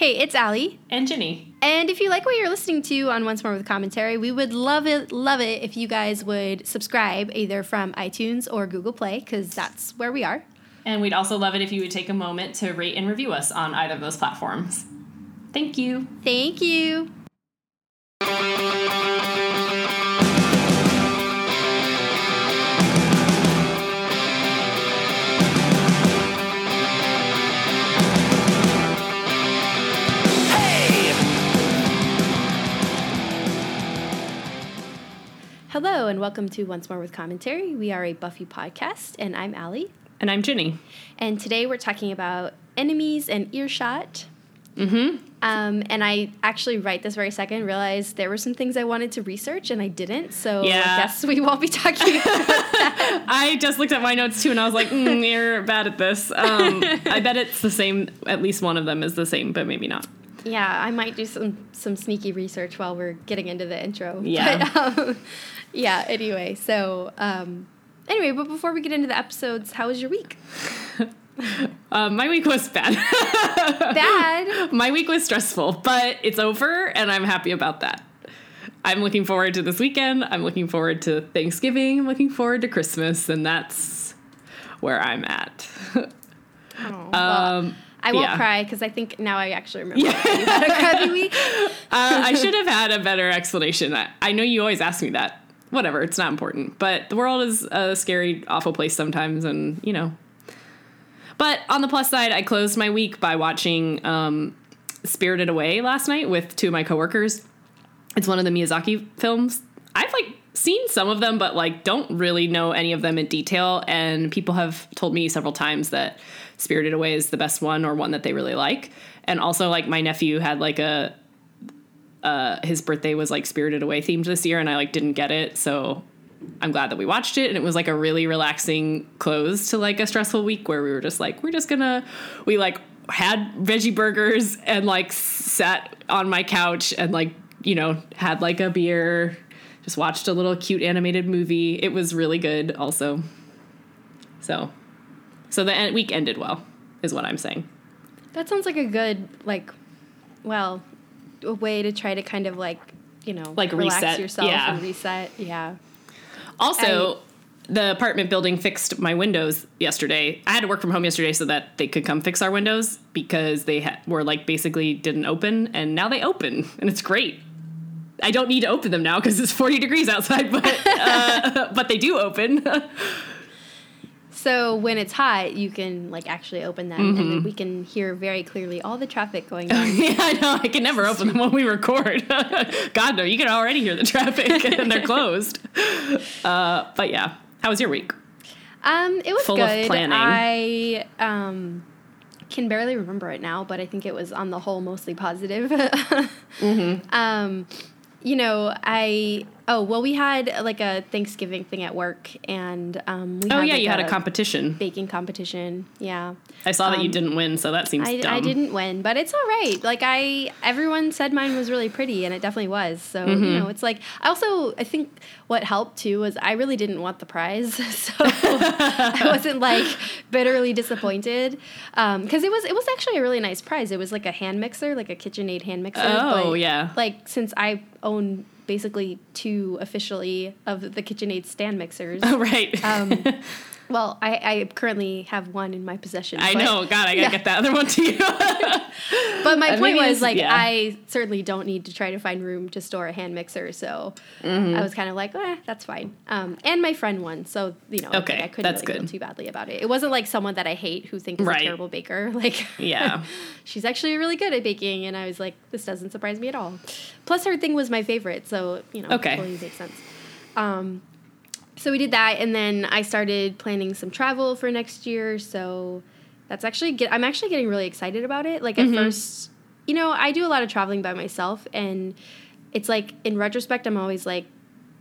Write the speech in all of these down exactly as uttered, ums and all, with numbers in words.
Hey, it's Allie. And Jenny. And if you like what you're listening to on Once More With Commentary, we would love it, love it if you guys would subscribe either from iTunes or Google Play, because that's where we are. And we'd also love it if you would take a moment to rate and review us on either of those platforms. Thank you. Thank you. Hello, and welcome to Once More With Commentary. We are a Buffy podcast, and I'm Allie. And I'm Jenny. And today we're talking about enemies and earshot. Mm-hmm. Um, and I actually, right this very second, realized there were some things I wanted to research, and I didn't, so yeah. I guess we won't be talking about that. I just looked at my notes, too, and I was like, mm, you're bad at this. Um, I bet it's the same, at least one of them is the same, but maybe not. Yeah, I might do some, some sneaky research while we're getting into the intro. Yeah. But, um, yeah, anyway, so, um, anyway, but before we get into the episodes, how was your week? um, my week was bad. Bad? My week was stressful, but it's over, and I'm happy about that. I'm looking forward to this weekend. I'm looking forward to Thanksgiving. I'm looking forward to Christmas, and that's where I'm at. oh, um well. I won't yeah. cry because I think now I actually remember yeah. that you had a crappy week. uh, I should have had a better explanation. I, I know you always ask me that. Whatever, it's not important. But the world is a scary, awful place sometimes, and, you know. But on the plus side, I closed my week by watching um, Spirited Away last night with two of my coworkers. It's one of the Miyazaki films. I've, like, seen some of them, but, like, don't really know any of them in detail. And people have told me several times that Spirited Away is the best one, or one that they really like. And also, like, my nephew had like a uh his birthday was like Spirited Away themed this year, and I like didn't get it, so I'm glad that we watched it. And it was like a really relaxing close to like a stressful week where we were just like, we're just gonna we like had veggie burgers and like sat on my couch and like, you know, had like a beer, just watched a little cute animated movie. It was really good also. So So the week ended well, is what I'm saying. That sounds like a good, like, well, a way to try to kind of, like, you know, like relax reset. yourself yeah. and reset. Yeah. Also, I, the apartment building fixed my windows yesterday. I had to work from home yesterday so that they could come fix our windows because they ha- were, like, basically didn't open, and now they open, and it's great. I don't need to open them now because it's forty degrees outside, but uh, but they do open. So when it's hot, you can, like, actually open them, mm-hmm. and then we can hear very clearly all the traffic going on. Yeah, I know. I can never open them when we record. God, no. You can already hear the traffic, and they're closed. Uh, but, yeah. How was your week? Um, it was Full good. Full of planning. I um, can barely remember it now, but I think it was, on the whole, mostly positive. mm-hmm. Um, you know, I... Oh, well, we had, like, a Thanksgiving thing at work, and um, we oh, had, yeah, like, you had a, a competition. Baking competition, yeah. I saw um, that you didn't win, so that seems I, dumb. I didn't win, but it's all right. Like, I, everyone said mine was really pretty, and it definitely was. So, mm-hmm. you know, it's like, I also, I think what helped, too, was I really didn't want the prize, so I wasn't, like, bitterly disappointed, um, because it was, it was actually a really nice prize. It was, like, a hand mixer, like a KitchenAid hand mixer. Oh, but, yeah. Like, since I own... basically two officially of the KitchenAid stand mixers. Oh, right. Um, well, I, I currently have one in my possession. I know. God, I gotta yeah. get that other one to you. But my I point was, like, yeah. I certainly don't need to try to find room to store a hand mixer, so mm-hmm. I was kind of like, eh, that's fine. Um, and my friend won, so, you know, okay, I, I couldn't really good. feel too badly about it. It wasn't like someone that I hate who thinks right. is a terrible baker. Like, yeah, she's actually really good at baking, and I was like, this doesn't surprise me at all. Plus, her thing was my favorite, so, you know, okay. totally makes sense. Um, so we did that, and then I started planning some travel for next year, so that's actually get, I'm actually getting really excited about it. Like, at mm-hmm. first, you know, I do a lot of traveling by myself, and it's like, in retrospect, I'm always, like,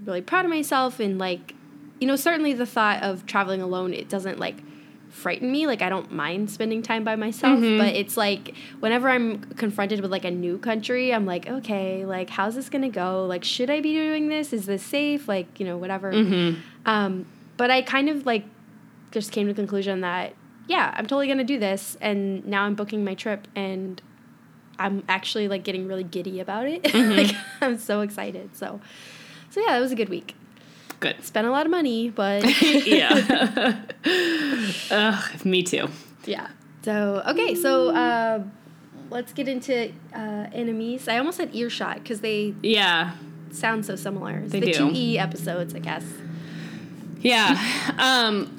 really proud of myself, and, like, you know, certainly the thought of traveling alone, it doesn't, like, frighten me. Like, I don't mind spending time by myself, mm-hmm. but it's like whenever I'm confronted with, like, a new country, I'm like, okay, like, how's this gonna go? Like, should I be doing this? Is this safe? Like, you know, whatever. Mm-hmm. Um, but I kind of, like, just came to the conclusion that, yeah, I'm totally gonna do this, and now I'm booking my trip, and I'm actually like getting really giddy about it. Mm-hmm. Like I'm so excited. So, so yeah, it was a good week. Good. Spent a lot of money, but yeah. Ugh, me too. Yeah. So okay, so uh, let's get into uh, enemies. I almost said earshot because they yeah sound so similar. It's they the do. Two E episodes, I guess. Yeah. um.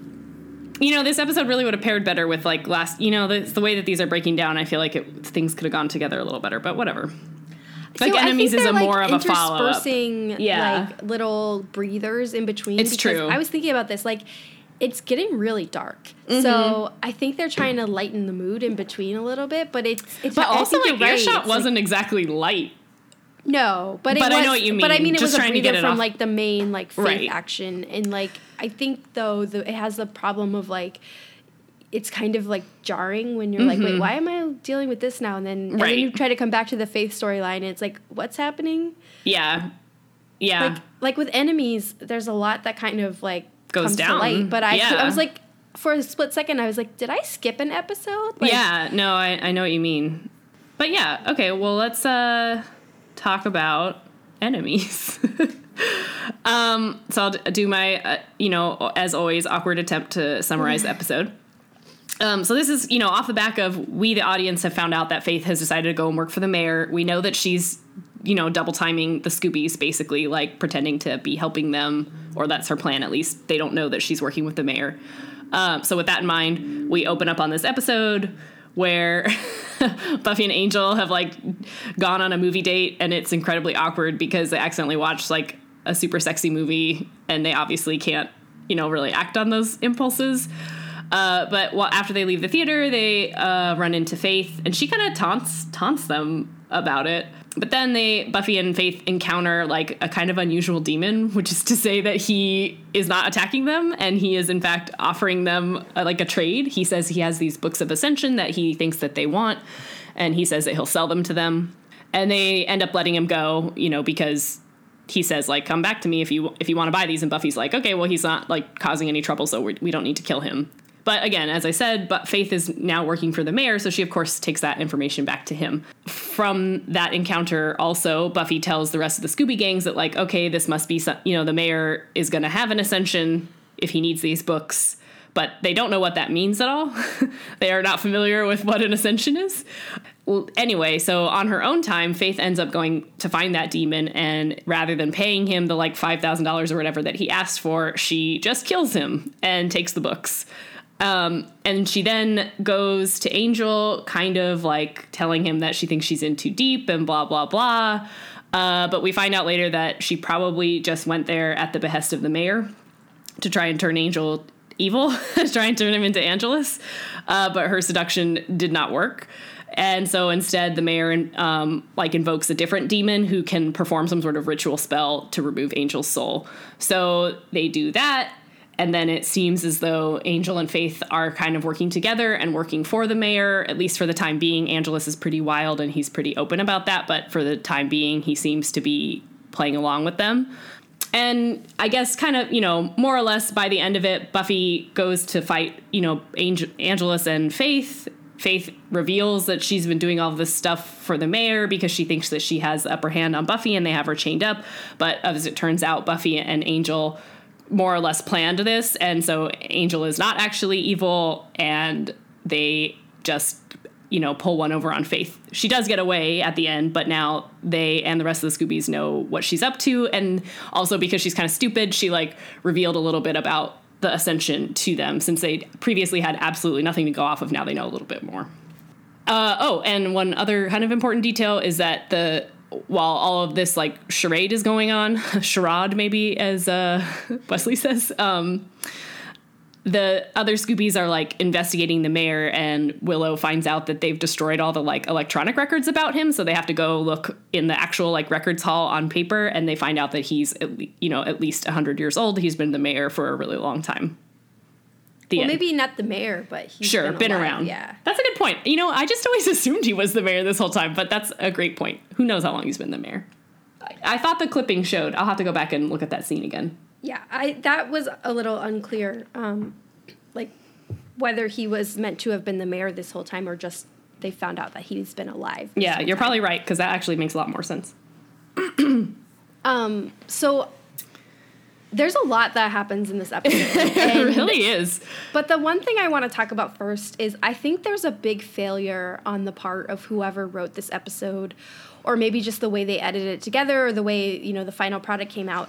You know, this episode really would have paired better with, like, last... You know, the, the way that these are breaking down, I feel like it, things could have gone together a little better, but whatever. Like, so Enemies is a like more of a follow-up. Interspersing, yeah. like, little breathers in between. It's true. I was thinking about this. Like, it's getting really dark. Mm-hmm. So I think they're trying to lighten the mood in between a little bit, but it's... it's but I also, like, Earshot right. wasn't like, exactly light. No, but, but it was... But I know what you mean. But I mean, it Just was a breather from, off. like, the main, like, fake right. action. And, like, I think, though, the, it has the problem of, like, it's kind of, like, jarring when you're mm-hmm. like, wait, why am I dealing with this now? And then, and right. then you try to come back to the faith storyline, and it's like, what's happening? Yeah. Yeah. Like, like with Enemies, there's a lot that kind of, like, goes comes down. To light. But I, yeah. I was like, for a split second, I was like, did I skip an episode? Like, yeah. No, I, I know what you mean. But, yeah. Okay, well, let's... uh talk about Enemies. um, so I'll do my, uh, you know, as always, awkward attempt to summarize the episode. Um, so this is, you know, off the back of we, the audience, have found out that Faith has decided to go and work for the mayor. We know that she's, you know, double timing the Scoobies, basically, like pretending to be helping them, or that's her plan. At least they don't know that she's working with the mayor. Um, so with that in mind, we open up on this episode where Buffy and Angel have, like, gone on a movie date, and it's incredibly awkward because they accidentally watched, like, a super sexy movie, and they obviously can't, you know, really act on those impulses. Uh, but well, after they leave the theater, they uh, run into Faith, and she kind of taunts taunts them about it. But then they, Buffy and Faith encounter, like, a kind of unusual demon, which is to say that he is not attacking them, and he is, in fact, offering them, a, like, a trade. He says he has these books of ascension that he thinks that they want, and he says that he'll sell them to them. And they end up letting him go, you know, because he says, like, come back to me if you if you want to buy these. And Buffy's like, okay, well, he's not, like, causing any trouble, so we're, we don't need to kill him. But again, as I said, but Faith is now working for the mayor, so she, of course, takes that information back to him. From that encounter, also, Buffy tells the rest of the Scooby gangs that, like, okay, this must be, some, you know, the mayor is going to have an ascension if he needs these books. But they don't know what that means at all. They are not familiar with what an ascension is. Well, anyway, so on her own time, Faith ends up going to find that demon, and rather than paying him the, like, five thousand dollars or whatever that he asked for, she just kills him and takes the books. Um, and she then goes to Angel, kind of like telling him that she thinks she's in too deep and blah, blah, blah. Uh, but we find out later that she probably just went there at the behest of the mayor to try and turn Angel evil, try and turn him into Angelus. Uh, but her seduction did not work. And so instead the mayor, um, like invokes a different demon who can perform some sort of ritual spell to remove Angel's soul. So they do that. And then it seems as though Angel and Faith are kind of working together and working for the mayor, at least for the time being. Angelus is pretty wild, and he's pretty open about that. But for the time being, he seems to be playing along with them. And I guess kind of, you know, more or less by the end of it, Buffy goes to fight, you know, Angel- Angelus and Faith. Faith reveals that she's been doing all this stuff for the mayor because she thinks that she has the upper hand on Buffy, and they have her chained up. But as it turns out, Buffy and Angel more or less planned this, and so Angel is not actually evil, and they just, you know, pull one over on Faith. She does get away at the end, but now they and the rest of the Scoobies know what she's up to, and also because she's kind of stupid, she, like, revealed a little bit about the ascension to them, since they previously had absolutely nothing to go off of. Now they know a little bit more. Uh, oh, and one other kind of important detail is that the while all of this, like, charade is going on, charade maybe, as uh, Wesley says, um, the other Scoobies are, like, investigating the mayor, and Willow finds out that they've destroyed all the, like, electronic records about him, so they have to go look in the actual, like, records hall on paper, and they find out that he's, at le- you know, at least one hundred years old. He's been the mayor for a really long time. The well, end. Maybe not the mayor, but he's sure, been, been around. Yeah, that's a good point. You know, I just always assumed he was the mayor this whole time, but that's a great point. Who knows how long he's been the mayor? I, I thought the clipping showed. I'll have to go back and look at that scene again. Yeah, I that was a little unclear, um, like whether he was meant to have been the mayor this whole time or just they found out that he's been alive. Yeah, you're time. probably right, because that actually makes a lot more sense. um, so there's a lot that happens in this episode. It really is. But the one thing I want to talk about first is I think there's a big failure on the part of whoever wrote this episode, or maybe just the way they edited it together, or the way, you know, the final product came out.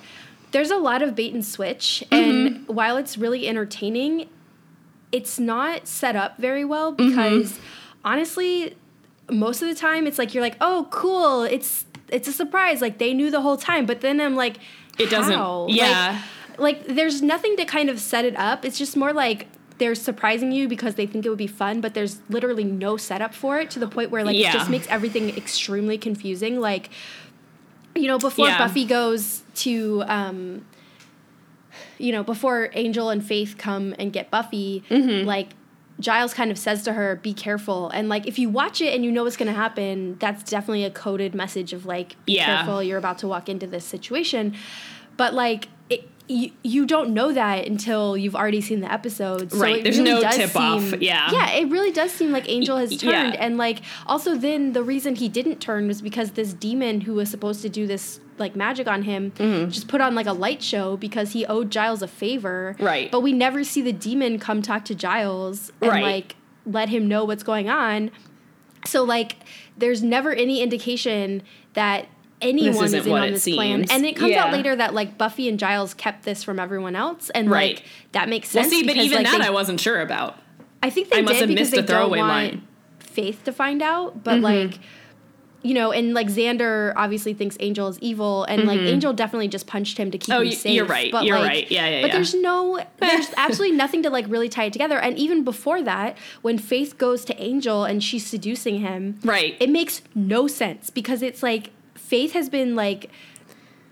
There's a lot of bait and switch, mm-hmm. and while it's really entertaining, it's not set up very well because, mm-hmm. honestly, most of the time it's like you're like, oh, cool, it's it's a surprise. Like, they knew the whole time, but then I'm like, it doesn't. How? Yeah. Like, like, there's nothing to kind of set it up. It's just more like they're surprising you because they think it would be fun, but there's literally no setup for it to the point where, like, yeah. it just makes everything extremely confusing. Like, you know, before yeah. Buffy goes to, um, you know, before Angel and Faith come and get Buffy, mm-hmm. like, Giles kind of says to her, be careful. And, like, if you watch it and you know what's going to happen, that's definitely a coded message of, like, be yeah. careful, you're about to walk into this situation. But, like, it, you, you don't know that until you've already seen the episode. So right, there's really no tip-off, yeah. Yeah, it really does seem like Angel has turned. Yeah. And, like, also then the reason he didn't turn was because this demon who was supposed to do this, like, magic on him mm-hmm. just put on, like, a light show because he owed Giles a favor. Right. But we never see the demon come talk to Giles and, right. like, let him know what's going on. So, like, there's never any indication that anyone is in on this plan. And it comes yeah. out later that, like, Buffy and Giles kept this from everyone else. And, right. like, that makes sense. Well, see, because, but even like, that they, I wasn't sure about. I think they I must did have because missed they a throwaway don't line. Want Faith to find out. But, mm-hmm. like... You know, and, like, Xander obviously thinks Angel is evil, and, mm-hmm. like, Angel definitely just punched him to keep oh, him safe. Oh, you're right. But, you're like, right. Yeah, yeah, but yeah. But there's no, there's absolutely nothing to, like, really tie it together. And even before that, when Faith goes to Angel and she's seducing him. Right. It makes no sense because it's, like, Faith has been, like,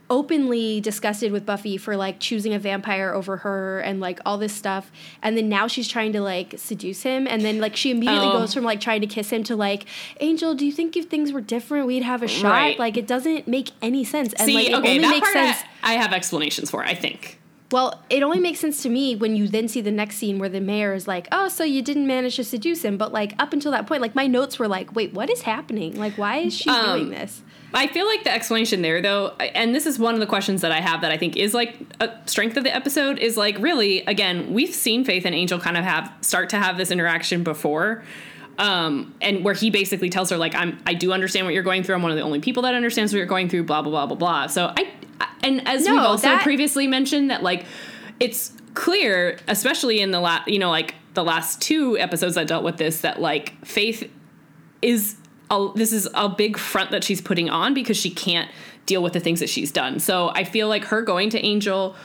openly disgusted with Buffy for, like, choosing a vampire over her and, like, all this stuff. And then now she's trying to, like, seduce him. And then, like, she immediately oh. goes from, like, trying to kiss him to, like, Angel, do you think if things were different, we'd have a shot? Right. Like, it doesn't make any sense. And, See, like, it okay, only that makes part sense. I have explanations for, I think. Well, it only makes sense to me when you then see the next scene where the mayor is like, oh, so you didn't manage to seduce him. But, like, up until that point, like, my notes were like, wait, what is happening? Like, why is she um, doing this? I feel like the explanation there, though, and this is one of the questions that I have that I think is, like, a strength of the episode, is, like, really, again, we've seen Faith and Angel kind of have start to have this interaction before. Um, and where he basically tells her, like, I'm, I do understand what you're going through. I'm one of the only people that understands what you're going through, blah, blah, blah, blah, blah. So I, I and as no, we've also that, previously mentioned that, like, it's clear, especially in the last, you know, like the last two episodes that dealt with this, that, like, Faith is, a, this is a big front that she's putting on because she can't deal with the things that she's done. So I feel like her going to Angel,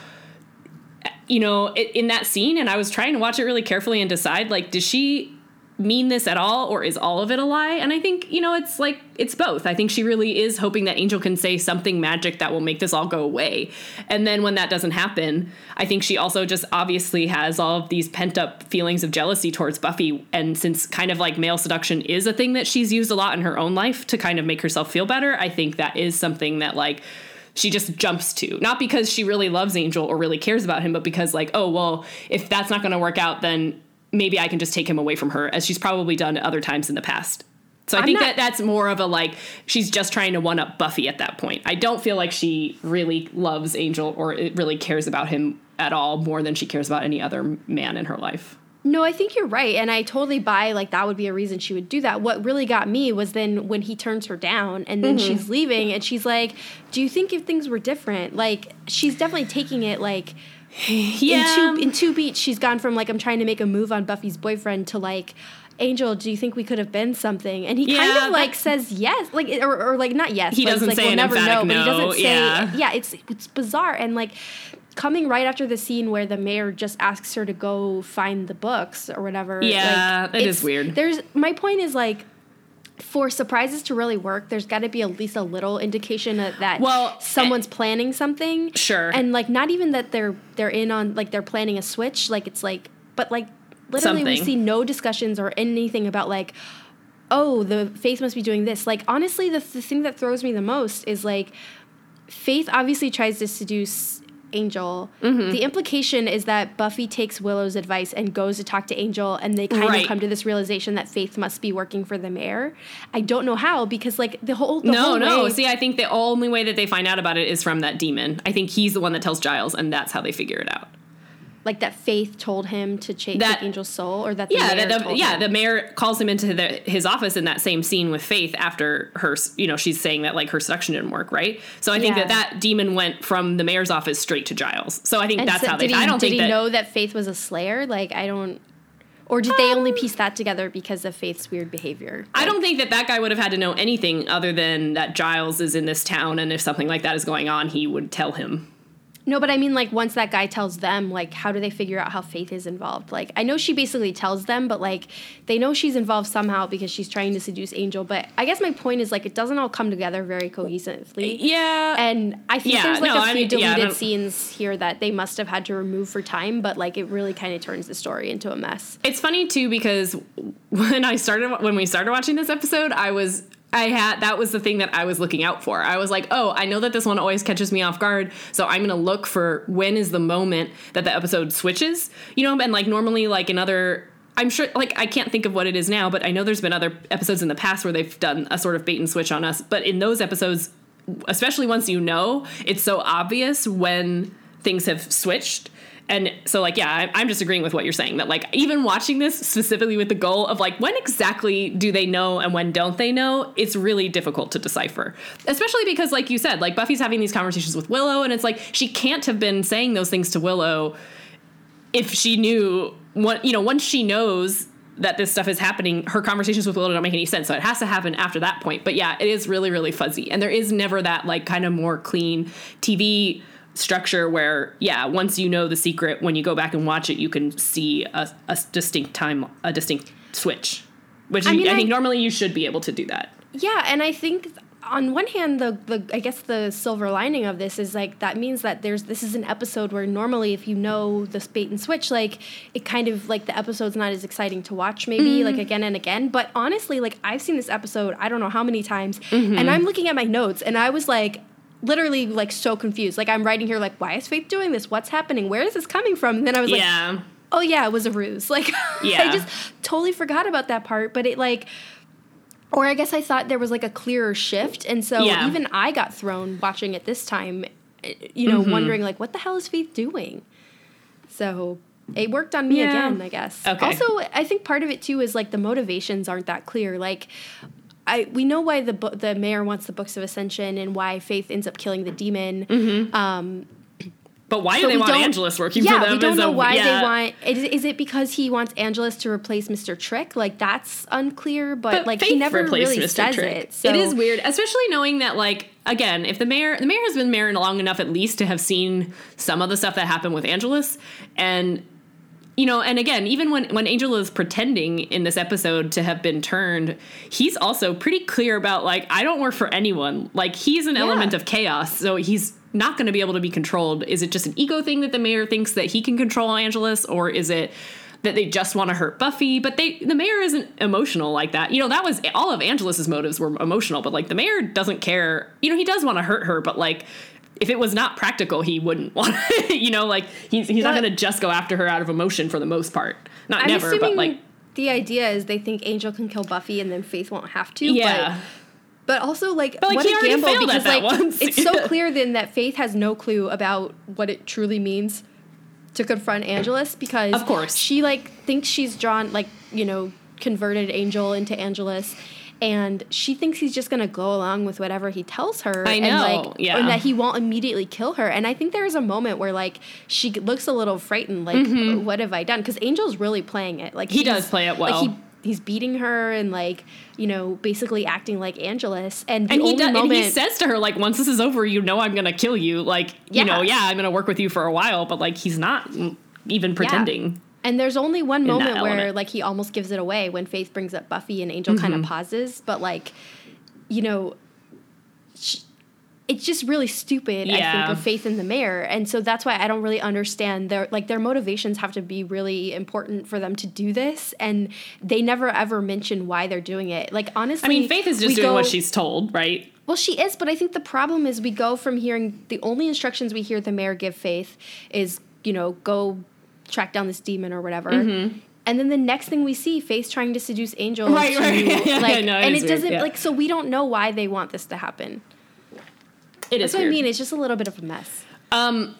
you know, in that scene, and I was trying to watch it really carefully and decide, like, does she mean this at all, or is all of it a lie? And I think, you know, it's like, it's both. I think she really is hoping that Angel can say something magic that will make this all go away. And then when that doesn't happen, I think she also just obviously has all of these pent up feelings of jealousy towards Buffy. And since kind of like male seduction is a thing that she's used a lot in her own life to kind of make herself feel better, I think that is something that, like, she just jumps to, not because she really loves Angel or really cares about him, but because, like, oh, well, if that's not going to work out, then maybe I can just take him away from her, as she's probably done other times in the past. So I I'm think not, that that's more of a, like, she's just trying to one-up Buffy at that point. I don't feel like she really loves Angel or really cares about him at all more than she cares about any other man in her life. No, I think you're right, and I totally buy, like, that would be a reason she would do that. What really got me was then when he turns her down, and then mm-hmm. she's leaving, and she's like, do you think if things were different? Like, she's definitely taking it, like, yeah. In two, in two beats, she's gone from, like, I'm trying to make a move on Buffy's boyfriend to, like, Angel, do you think we could have been something? And he yeah, kind of, like, says yes, like, or, or like, not yes. He doesn't like, say we'll never know, no. But he doesn't say, yeah. yeah, it's it's bizarre. And, like, coming right after the scene where the mayor just asks her to go find the books or whatever. Yeah, like, it is weird. There's my point is, like, for surprises to really work, there's got to be at least a little indication of that well, someone's planning something. Sure. And, like, not even that they're they're in on, like, they're planning a switch. Like, it's like, but, like, literally something. We see no discussions or anything about, like, oh, the Faith must be doing this. Like, honestly, the, the thing that throws me the most is, like, Faith obviously tries to seduce Angel, mm-hmm. the implication is that Buffy takes Willow's advice and goes to talk to Angel, and they kind right. of come to this realization that Faith must be working for the mayor. I don't know how, because, like, the whole the No, whole no. way, see, I think the only way that they find out about it is from that demon. I think he's the one that tells Giles, and that's how they figure it out. Like that Faith told him to chase that, like, Angel's soul, or that the yeah, mayor that the, told yeah, him. The mayor calls him into the, his office in that same scene with Faith after her, you know, she's saying that, like, her seduction didn't work, right? So I think yeah. that that demon went from the mayor's office straight to Giles. So I think and that's so, how they. He, I don't did think he that, know that Faith was a slayer. Like, I don't. Or did they only piece that together because of Faith's weird behavior? Like, I don't think that that guy would have had to know anything other than that Giles is in this town, and if something like that is going on, he would tell him. No, but I mean, like, once that guy tells them, like, how do they figure out how Faith is involved? Like, I know she basically tells them, but, like, they know she's involved somehow because she's trying to seduce Angel. But I guess my point is, like, it doesn't all come together very cohesively. Yeah. And I think yeah, there's, like, no, a few I mean, deleted yeah, scenes here that they must have had to remove for time, but, like, it really kind of turns the story into a mess. It's funny, too, because when I started, when we started watching this episode, I was... I had, that was the thing that I was looking out for. I was like, oh, I know that this one always catches me off guard, so I'm going to look for when is the moment that the episode switches, you know, and, like, normally, like, in other, I'm sure, like, I can't think of what it is now, but I know there's been other episodes in the past where they've done a sort of bait and switch on us, but in those episodes, especially once you know, it's so obvious when things have switched. And so, like, yeah, I'm just agreeing with what you're saying, that, like, even watching this specifically with the goal of, like, when exactly do they know and when don't they know, it's really difficult to decipher, especially because, like you said, like, Buffy's having these conversations with Willow, and it's like she can't have been saying those things to Willow if she knew what, you know, once she knows that this stuff is happening, her conversations with Willow don't make any sense. So it has to happen after that point. But yeah, it is really, really fuzzy. And there is never that, like, kind of more clean T V structure where, yeah, once you know the secret, when you go back and watch it, you can see a, a distinct time, a distinct switch, which I, you, mean, I think I, normally you should be able to do that. Yeah, and I think on one hand, the the I guess the silver lining of this is, like, that means that there's this is an episode where normally if you know the bait and switch, like, it kind of, like, the episode's not as exciting to watch maybe, mm-hmm. like, again and again. But honestly, like, I've seen this episode I don't know how many times, mm-hmm. and I'm looking at my notes and I was like, literally, like, so confused. Like, I'm writing here, like, why is Faith doing this? What's happening? Where is this coming from? And then I was yeah. like, oh, yeah, it was a ruse. Like, yeah. I just totally forgot about that part. But it, like, or I guess I thought there was, like, a clearer shift. And so yeah. even I got thrown watching it this time, you know, mm-hmm. wondering, like, what the hell is Faith doing? So it worked on me yeah. again, I guess. Okay. Also, I think part of it, too, is, like, the motivations aren't that clear. Like, I, we know why the bo- the mayor wants the Books of Ascension and why Faith ends up killing the demon. Mm-hmm. Um, but why do they want Angelus working yeah, for them? Yeah, we don't know a, why yeah. they want... Is, is it because he wants Angelus to replace Mister Trick? Like, that's unclear, but, but like, Faith he never really Mister says Trick. It. So. It is weird, especially knowing that, like, again, if the mayor... The mayor has been mayor long enough, at least, to have seen some of the stuff that happened with Angelus, and... You know, and again, even when, when Angel is pretending in this episode to have been turned, he's also pretty clear about, like, I don't work for anyone. Like, he's an yeah. element of chaos, so he's not going to be able to be controlled. Is it just an ego thing that the mayor thinks that he can control Angelus, or is it that they just want to hurt Buffy? But they the mayor isn't emotional like that. You know, that was all of Angelus's motives were emotional, but, like, the mayor doesn't care. You know, he does want to hurt her, but, like... If it was not practical, he wouldn't want to, you know, like, he's he's but, not going to just go after her out of emotion for the most part. Not I'm never, but, like... the idea is they think Angel can kill Buffy and then Faith won't have to. Yeah. But, but also, like, but, like what a gamble, because, like, once. It's yeah. so clear then that Faith has no clue about what it truly means to confront Angelus, because... Of course. She, like, thinks she's drawn, like, you know, converted Angel into Angelus, and she thinks he's just going to go along with whatever he tells her. I know, and, like, yeah. and that he won't immediately kill her. And I think there is a moment where, like, she looks a little frightened, like, mm-hmm. oh, what have I done? Because Angel's really playing it. Like, he does play it well. Like, he, he's beating her and, like, you know, basically acting like Angelus. And, the and, he only does, moment, and he says to her, like, once this is over, you know I'm going to kill you. Like, yeah. you know, yeah, I'm going to work with you for a while. But, like, he's not even pretending. Yeah. And there's only one moment where, like, he almost gives it away when Faith brings up Buffy and Angel mm-hmm. kind of pauses. But, like, you know, she, it's just really stupid, yeah. I think, of Faith and the mayor. And so that's why I don't really understand. Their, like, their motivations have to be really important for them to do this. And they never, ever mention why they're doing it. Like, honestly. I mean, Faith is just doing go, what she's told, right? Well, she is, but I think the problem is we go from hearing the only instructions we hear the mayor give Faith is, you know, go track down this demon or whatever. Mm-hmm. And then the next thing we see, Faith trying to seduce Angel. Right, right. Like, yeah, no, it and it weird. doesn't, yeah. like, so we don't know why they want this to happen. It That's is That's what weird. I mean. It's just a little bit of a mess. Um,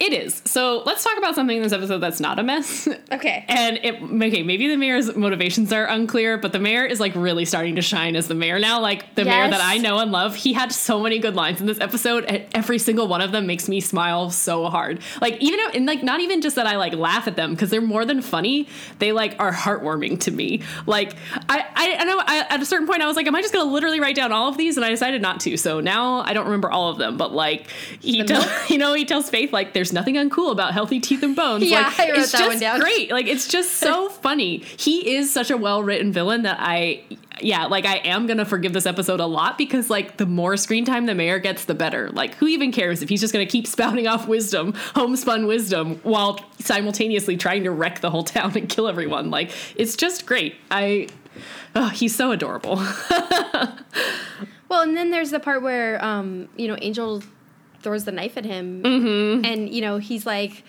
It is. So let's talk about something in this episode that's not a mess. Okay. And it, okay, maybe the mayor's motivations are unclear, but the mayor is like really starting to shine as the mayor now. Like the yes. mayor that I know and love, he had so many good lines in this episode, and every single one of them makes me smile so hard. Like even and like not even just that I like laugh at them because they're more than funny. They like are heartwarming to me. Like I, I, I know I, at a certain point I was like, am I just gonna literally write down all of these? And I decided not to. So now I don't remember all of them. But like he, tells, you know, he tells Faith like there's nothing uncool about healthy teeth and bones. Yeah, like, I wrote it's that just one down. Great. Like, it's just so funny. He is such a well-written villain that I, yeah, like I am going to forgive this episode a lot because like the more screen time the mayor gets, the better. Like who even cares if he's just going to keep spouting off wisdom, homespun wisdom, while simultaneously trying to wreck the whole town and kill everyone. Like it's just great. I, oh, he's so adorable. Well, and then there's the part where, um, you know, Angel throws the knife at him, mm-hmm. and you know he's like,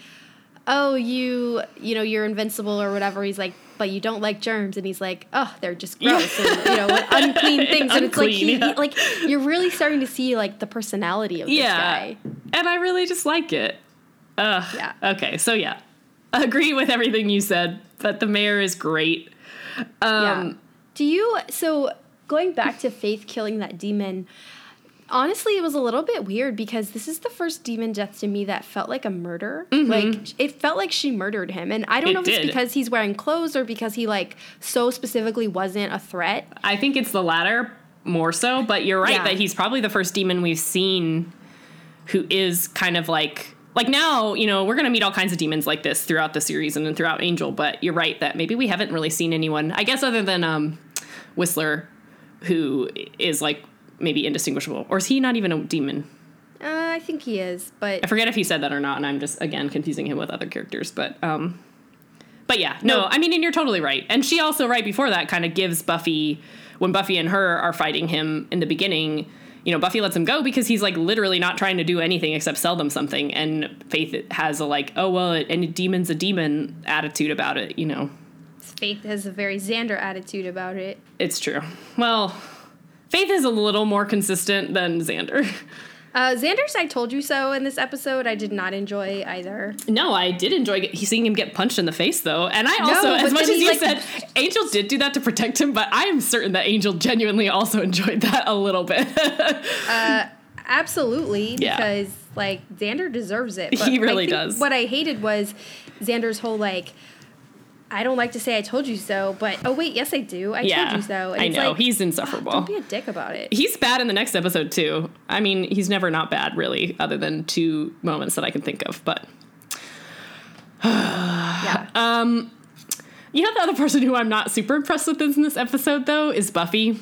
"Oh, you, you know, you're invincible or whatever." He's like, "But you don't like germs," and he's like, "Oh, they're just gross, and, you know, unclean things." And unclean, it's like, he, yeah. he, like you're really starting to see like the personality of yeah. this guy, and I really just like it. Ugh. Yeah. Okay. So yeah, I agree with everything you said. But the mayor is great. Um, yeah. Do you? So going back to Faith killing that demon. Honestly, it was a little bit weird because this is the first demon death to me that felt like a murder. Mm-hmm. Like, it felt like she murdered him. And I don't it know if did. it's because he's wearing clothes or because he, like, so specifically wasn't a threat. I think it's the latter more so, but you're right yeah. that he's probably the first demon we've seen who is kind of like... Like, now, you know, we're going to meet all kinds of demons like this throughout the series and then throughout Angel, but you're right that maybe we haven't really seen anyone, I guess, other than um, Whistler, who is, like... maybe indistinguishable. Or is he not even a demon? Uh, I think he is, but... I forget if he said that or not, and I'm just, again, confusing him with other characters, but... um, But yeah, no, no. I mean, and you're totally right. And she also, right before that, kind of gives Buffy... When Buffy and her are fighting him in the beginning, you know, Buffy lets him go because he's, like, literally not trying to do anything except sell them something, and Faith has a, like, oh, well, and a demon's a demon attitude about it, you know. Faith has a very Xander attitude about it. It's true. Well... Faith is a little more consistent than Xander. Uh, Xander's I Told You So in this episode I did not enjoy either. No, I did enjoy get, seeing him get punched in the face, though. And I also, no, as much as you like, said, Angel did do that to protect him, but I am certain that Angel genuinely also enjoyed that a little bit. uh, absolutely, yeah. Because, like, Xander deserves it. But he really does. What I hated was Xander's whole, like... I don't like to say I told you so, but oh wait, yes I do. I yeah, told you so. And I know, like, he's insufferable. Don't be a dick about it. He's bad in the next episode too. I mean, he's never not bad really, other than two moments that I can think of. But yeah, um, you know the other person who I'm not super impressed with in this episode though is Buffy.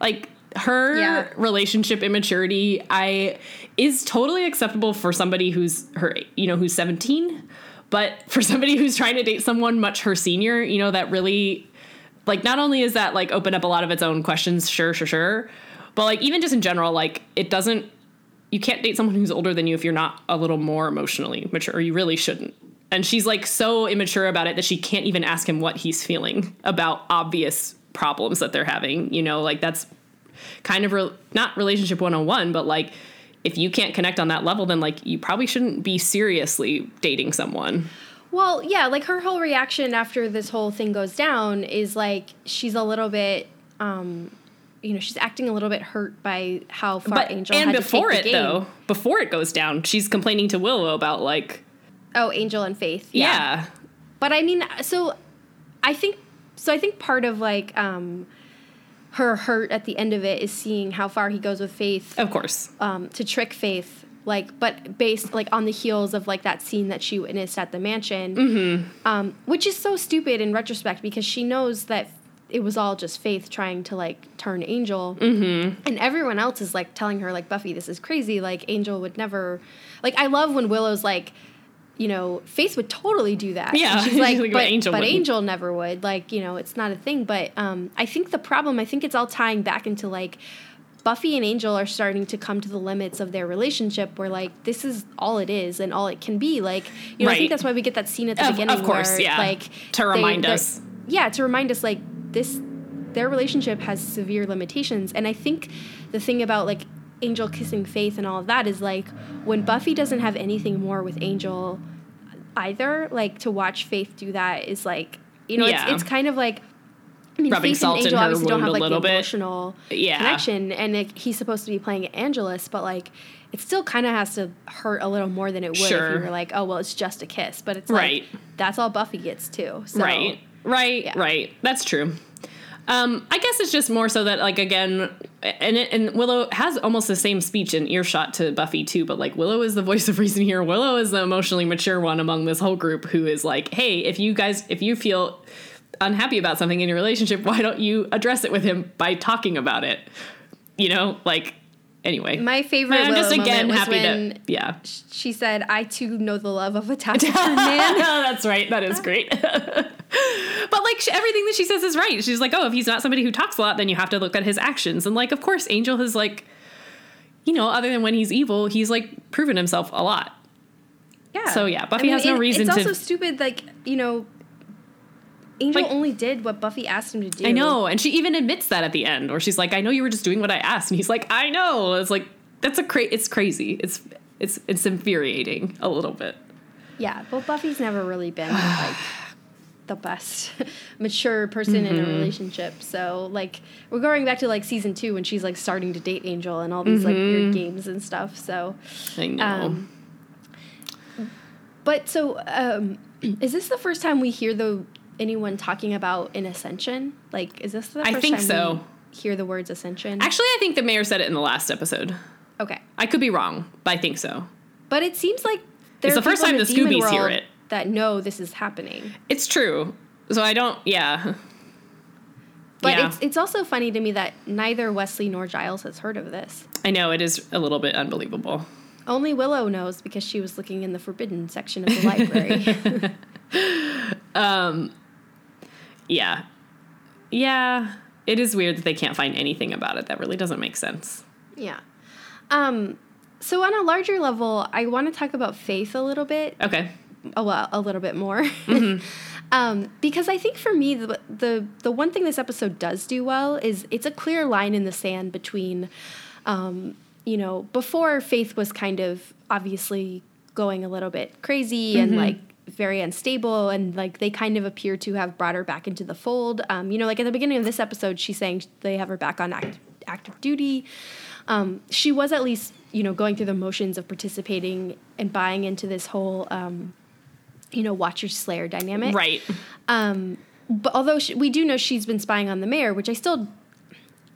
Like her yeah. relationship immaturity, I is totally acceptable for somebody who's her, you know, who's seventeen. But for somebody who's trying to date someone much her senior, you know, that really, like, not only is that, like, open up a lot of its own questions, sure, sure, sure, but, like, even just in general, like, it doesn't, you can't date someone who's older than you if you're not a little more emotionally mature, or you really shouldn't. And she's, like, so immature about it that she can't even ask him what he's feeling about obvious problems that they're having, you know, like, that's kind of, re- not relationship one oh one, but, like, if you can't connect on that level, then, like, you probably shouldn't be seriously dating someone. Well, yeah, like, her whole reaction after this whole thing goes down is, like, she's a little bit, um, you know, she's acting a little bit hurt by how far but, Angel had to take the game. And before it, though, before it goes down, she's complaining to Willow about, like... Oh, Angel and Faith. Yeah. yeah. But, I mean, so I think, so I think part of, like, um... her hurt at the end of it is seeing how far he goes with Faith. Of course. Um, to trick Faith, like, but based, like, on the heels of, like, that scene that she witnessed at the mansion. Mm-hmm. Um, which is so stupid in retrospect because she knows that it was all just Faith trying to, like, turn Angel. Mm-hmm. And everyone else is, like, telling her, like, Buffy, this is crazy. Like, Angel would never... Like, I love when Willow's, like... You know, Faith would totally do that. Yeah. And she's like, she's like but, but, Angel, but Angel never would. Like, you know, it's not a thing. But um, I think the problem, I think it's all tying back into, like, Buffy and Angel are starting to come to the limits of their relationship where, like, this is all it is and all it can be. Like, you know, right. I think that's why we get that scene at the of, beginning. Of course, where, yeah. Like, to remind they, us. Yeah, to remind us, like, this, their relationship has severe limitations. And I think the thing about, like, Angel kissing Faith and all of that is, like, when Buffy doesn't have anything more with Angel either, like, to watch Faith do that is, like, you know, yeah. it's, it's kind of like, I mean, rubbing Faith salt and Angel in her obviously wound don't have, like, a little the emotional bit. Yeah. connection, and it, he's supposed to be playing Angelus, but, like, it still kind of has to hurt a little more than it would sure. if you were like, oh, well, it's just a kiss. But it's right. like, that's all Buffy gets, too. So, right, right, yeah. right. That's true. Um, I guess it's just more so that, like, again, and it, and Willow has almost the same speech in earshot to Buffy, too, but, like, Willow is the voice of reason here. Willow is the emotionally mature one among this whole group who is like, hey, if you guys, if you feel unhappy about something in your relationship, why don't you address it with him by talking about it? You know, like, anyway. My favorite I'm Willow just, again, moment was happy when to, yeah. she said, I, too, know the love of a taciturn man. That's right. That is great. But, like, she, everything that she says is right. She's like, oh, if he's not somebody who talks a lot, then you have to look at his actions. And, like, of course, Angel has, like, you know, other than when he's evil, he's, like, proven himself a lot. Yeah. So, yeah, Buffy I mean, has no it, reason it's to... It's also stupid, like, you know... Angel like, only did what Buffy asked him to do. I know, and she even admits that at the end, where she's like, I know you were just doing what I asked, and he's like, I know. It's like, that's a cra- it's crazy. It's it's it's infuriating a little bit. Yeah, but Buffy's never really been, like, the best mature person mm-hmm. in a relationship. So, like, we're going back to, like, season two when she's, like, starting to date Angel and all these, mm-hmm. like, weird games and stuff, so. I know. Um, but, so, um, is this the first time we hear the... anyone talking about an ascension? Like, is this the first I think time so. we hear the words ascension? Actually, I think the mayor said it in the last episode. Okay. I could be wrong, but I think so. But it seems like there's the first time the Scoobies hear it that know this is happening. It's true. So I don't, yeah. But yeah. it's it's also funny to me that neither Wesley nor Giles has heard of this. I know, it is a little bit unbelievable. Only Willow knows because she was looking in the forbidden section of the library. um... Yeah. Yeah. It is weird that they can't find anything about it. That really doesn't make sense. Yeah. Um, so on a larger level, I want to talk about Faith a little bit. Okay. Oh, well, a little bit more. Mm-hmm. um, because I think for me, the, the the one thing this episode does do well is it's a clear line in the sand between, um, you know, before Faith was kind of obviously going a little bit crazy mm-hmm. and, like, very unstable, and, like, they kind of appear to have brought her back into the fold. Um, you know, like, at the beginning of this episode, she's saying they have her back on act, active duty. Um, she was at least, you know, going through the motions of participating and buying into this whole, um, you know, Watcher-Slayer dynamic. Right. Um, but although she, we do know she's been spying on the mayor, which I still...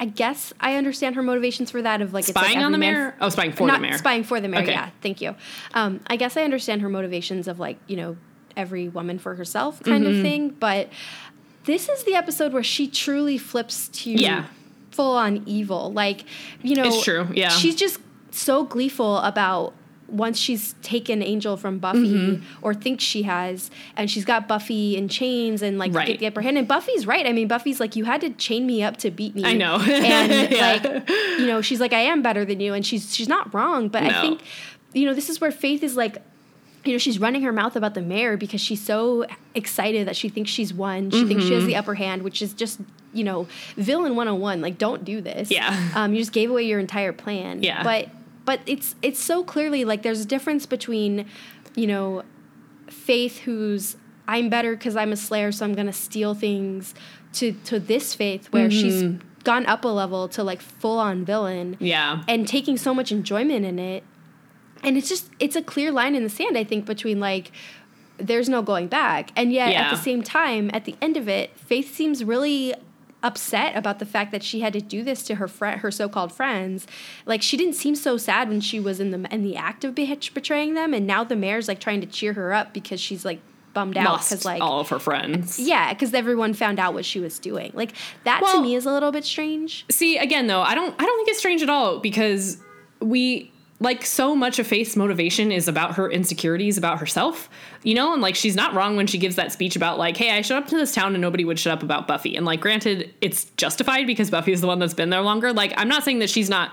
I guess I understand her motivations for that of, like, spying it's like on the mayor. F- oh, spying for not the mayor. Spying for the mayor. Okay. Yeah, thank you. Um, I guess I understand her motivations of, like, you know, every woman for herself kind mm-hmm. of thing. But this is the episode where she truly flips to yeah. full on evil. Like, you know, it's true. Yeah, she's just so gleeful about. Once she's taken Angel from Buffy, mm-hmm. or thinks she has, and she's got Buffy in chains and, like, right. get the upper hand. And Buffy's right. I mean, Buffy's like, you had to chain me up to beat me. I know. And, yeah. like, you know, she's like, I am better than you. And she's she's not wrong. But no. I think, you know, this is where Faith is, like, you know, she's running her mouth about the mayor because she's so excited that she thinks she's won. She mm-hmm. thinks she has the upper hand, which is just, you know, villain one oh one. Like, don't do this. Yeah. Um, you just gave away your entire plan. Yeah. But... But it's it's so clearly, like, there's a difference between, you know, Faith who's, I'm better because I'm a slayer, so I'm going to steal things, to, to this Faith where mm-hmm. she's gone up a level to, like, full-on villain. Yeah. And taking so much enjoyment in it. And it's just, it's a clear line in the sand, I think, between, like, there's no going back. And yet, yeah. at the same time, at the end of it, Faith seems really... upset about the fact that she had to do this to her friend, her so-called friends. Like, she didn't seem so sad when she was in the in the act of betraying them, and now the mayor's, like, trying to cheer her up because she's, like, bummed out because, like, all of her friends. Yeah, because everyone found out what she was doing. Like, that well, to me is a little bit strange. See, again, though, I don't I don't think it's strange at all because we like so much of Faith's motivation is about her insecurities about herself, you know, and like she's not wrong when she gives that speech about like, hey, I showed up to this town and nobody would shut up about Buffy. And like, granted, it's justified because Buffy is the one that's been there longer. Like, I'm not saying that she's not,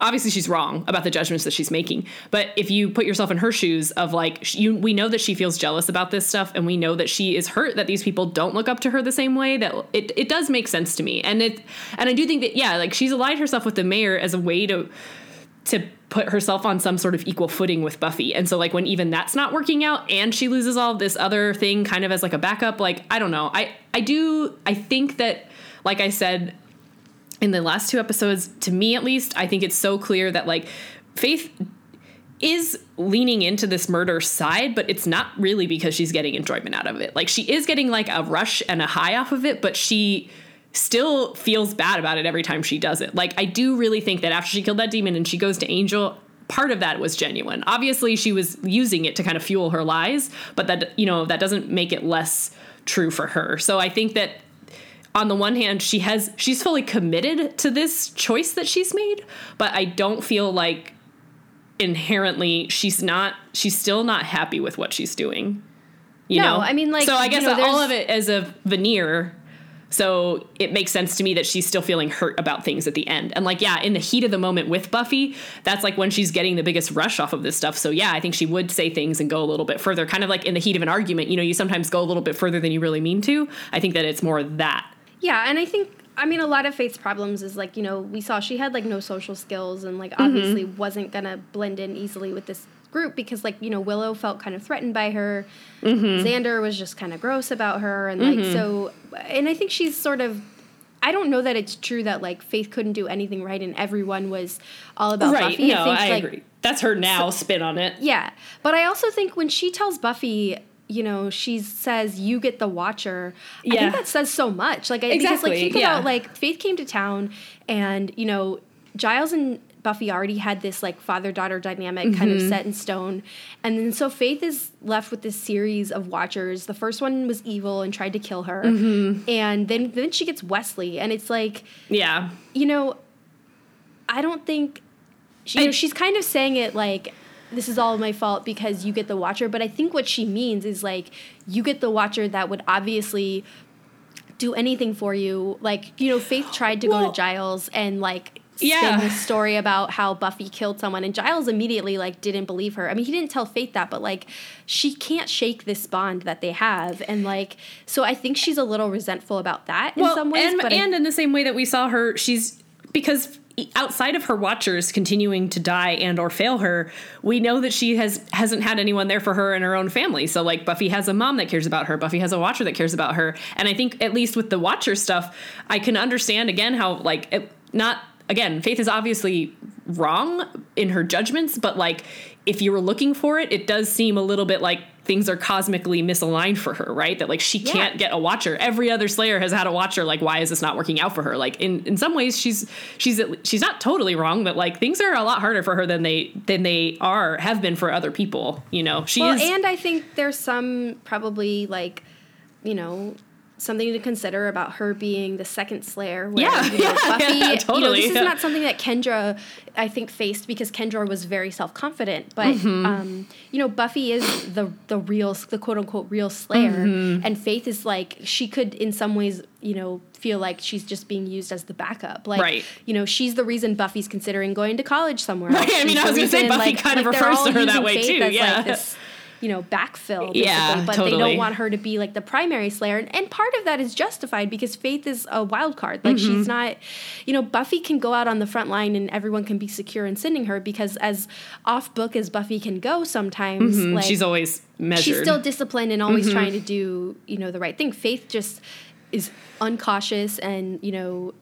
obviously she's wrong about the judgments that she's making. But if you put yourself in her shoes of like, you, we know that she feels jealous about this stuff. And we know that she is hurt that these people don't look up to her the same way, that it, it does make sense to me. And it, and I do think that, yeah, like she's allied herself with the mayor as a way to, to put herself on some sort of equal footing with Buffy. And so like when even that's not working out and she loses all this other thing kind of as like a backup, like, I don't know. I, I do. I think that, like I said, in the last two episodes, to me, at least, I think it's so clear that like Faith is leaning into this murder side, but it's not really because she's getting enjoyment out of it. Like she is getting like a rush and a high off of it, but she still feels bad about it every time she does it. Like, I do really think that after she killed that demon and she goes to Angel, part of that was genuine. Obviously, she was using it to kind of fuel her lies, but that, you know, that doesn't make it less true for her. So I think that on the one hand, she has, she's fully committed to this choice that she's made, but I don't feel like inherently she's not, she's still not happy with what she's doing. You no, know, I mean, like, so I guess you know, all of it as a veneer. So it makes sense to me that she's still feeling hurt about things at the end. And like, yeah, in the heat of the moment with Buffy, that's like when she's getting the biggest rush off of this stuff. So yeah, I think she would say things and go a little bit further, kind of like in the heat of an argument, you know, you sometimes go a little bit further than you really mean to. I think that it's more that. Yeah. And I think, I mean, a lot of Faith's problems is like, you know, we saw she had like no social skills and like obviously mm-hmm. wasn't going to blend in easily with this group because like, you know, Willow felt kind of threatened by her. Mm-hmm. Xander was just kind of gross about her. And like, mm-hmm. so, and I think she's sort of, I don't know that it's true that like Faith couldn't do anything right and everyone was all about right. Buffy. No, I, think, I like, agree. That's her now so, spin on it. Yeah. But I also think when she tells Buffy, you know, she says, you get the watcher. Yeah. I think that says so much. Like, I exactly. think, like, think yeah. about, like, Faith came to town and, you know, Giles and Buffy already had this, like, father-daughter dynamic mm-hmm. kind of set in stone. And then so Faith is left with this series of watchers. The first one was evil and tried to kill her. Mm-hmm. And then, then she gets Wesley. And it's like, yeah, you know, I don't think, you I, know, she's kind of saying it like, this is all my fault because you get the watcher. But I think what she means is, like, you get the watcher that would obviously do anything for you. Like, you know, Faith tried to well, go to Giles and, like, spin yeah. this story about how Buffy killed someone. And Giles immediately, like, didn't believe her. I mean, he didn't tell Faith that, but, like, she can't shake this bond that they have. And, like, so I think she's a little resentful about that well, in some ways. And, but and I, in the same way that we saw her, she's – because – outside of her watchers continuing to die and or fail her, we know that she has hasn't had anyone there for her in her own family. So like Buffy has a mom that cares about her. Buffy has a watcher that cares about her. And I think at least with the watcher stuff, I can understand again how like it, not again, Faith is obviously wrong in her judgments, but like if you were looking for it, it does seem a little bit like things are cosmically misaligned for her, right? That like she yeah. can't get a watcher. Every other Slayer has had a watcher. Like, why is this not working out for her? Like in, in some ways she's, she's, she's not totally wrong, but like things are a lot harder for her than they, than they are, have been for other people, you know, she well, is. And I think there's some probably like, you know, something to consider about her being the second Slayer. Where, yeah, you know, Buffy, yeah, totally. You know, this is yeah. not something that Kendra, I think, faced because Kendra was very self-confident. But mm-hmm. um, you know, Buffy is the the real, the quote-unquote real Slayer, mm-hmm. and Faith is like she could, in some ways, you know, feel like she's just being used as the backup. Like, right. you know, she's the reason Buffy's considering going to college somewhere. Right. Else. I mean, she's I was going to say Buffy like, kind like, of refers to her that way Faith too. As, yeah. Like, this, you know, backfill, basically, yeah, but totally. They don't want her to be like the primary Slayer. And, and part of that is justified because Faith is a wild card. Like mm-hmm. she's not, you know, Buffy can go out on the front line and everyone can be secure in sending her because as off book as Buffy can go sometimes, mm-hmm. like she's always measured. She's still disciplined and always mm-hmm. trying to do, you know, the right thing. Faith just is uncautious and, you know,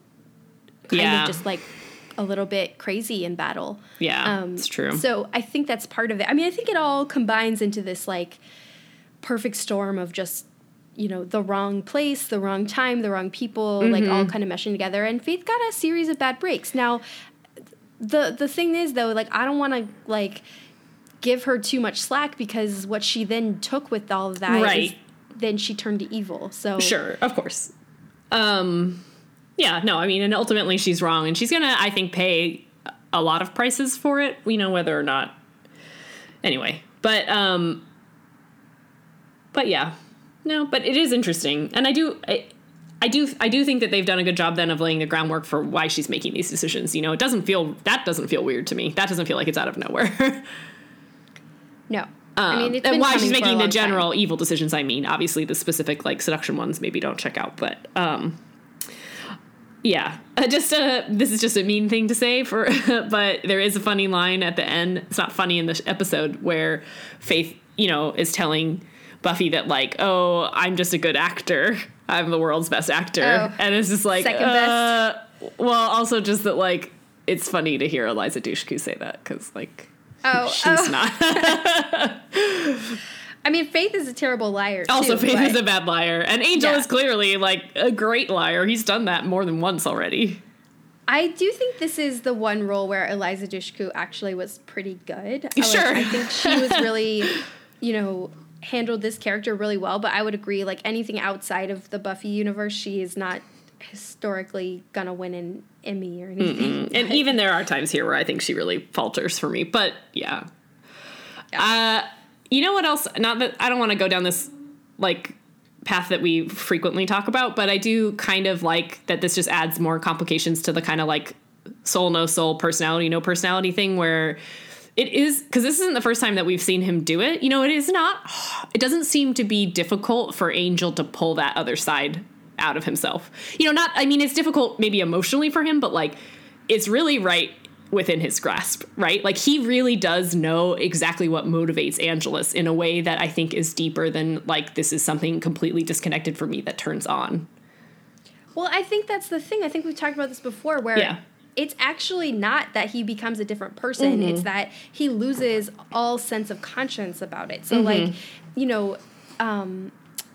kind yeah. of just like a little bit crazy in battle. Yeah, um, it's true. So I think that's part of it. I mean, I think it all combines into this, like, perfect storm of just, you know, the wrong place, the wrong time, the wrong people, mm-hmm. like, all kind of meshing together. And Faith got a series of bad breaks. Now, the the thing is, though, like, I don't want to, like, give her too much slack because what she then took with all of that right. is then she turned to evil. So sure, of course. Um... Yeah, no, I mean, and ultimately she's wrong and she's going to, I think, pay a lot of prices for it. We know whether or not. Anyway, but um, but yeah, no, but it is interesting, and I do. I, I do I do think that they've done a good job then of laying the groundwork for why she's making these decisions. You know, it doesn't feel that doesn't feel weird to me. That doesn't feel like it's out of nowhere. No. Um, I mean, it's been and why she's making the general time. evil decisions, I mean. Obviously, the specific, like, seduction ones maybe don't check out. But, um, yeah, uh, just uh, this is just a mean thing to say, for, but there is a funny line at the end. It's not funny in the episode where Faith, you know, is telling Buffy that, like, oh, I'm just a good actor. I'm the world's best actor. Oh, and it's just like, second uh, best. Well, also just that, like, it's funny to hear Eliza Dushku say that because, like, oh, she's oh. not. I mean, Faith is a terrible liar. Also, too, Faith but... is a bad liar. And Angel yeah. is clearly, like, a great liar. He's done that more than once already. I do think this is the one role where Eliza Dushku actually was pretty good. I sure. Was, I think she was really, you know, handled this character really well, but I would agree, like, anything outside of the Buffy universe, she is not historically gonna win an Emmy or anything. And even there are times here where I think she really falters for me, but yeah. yeah. Uh, you know what else? Not that I don't want to go down this, like, path that we frequently talk about, but I do kind of like that this just adds more complications to the kind of, like, soul, no soul, personality, no personality thing where it is, because this isn't the first time that we've seen him do it. You know, it is not, it doesn't seem to be difficult for Angel to pull that other side out of himself. You know, not, I mean, it's difficult maybe emotionally for him, but, like, it's really right within his grasp, right? Like, he really does know exactly what motivates Angelus in a way that I think is deeper than, like, this is something completely disconnected for me that turns on. Well, I think that's the thing. I think we've talked about this before where... Yeah. It's actually not that he becomes a different person. Mm-hmm. It's that he loses all sense of conscience about it. So, mm-hmm. like, you know, um,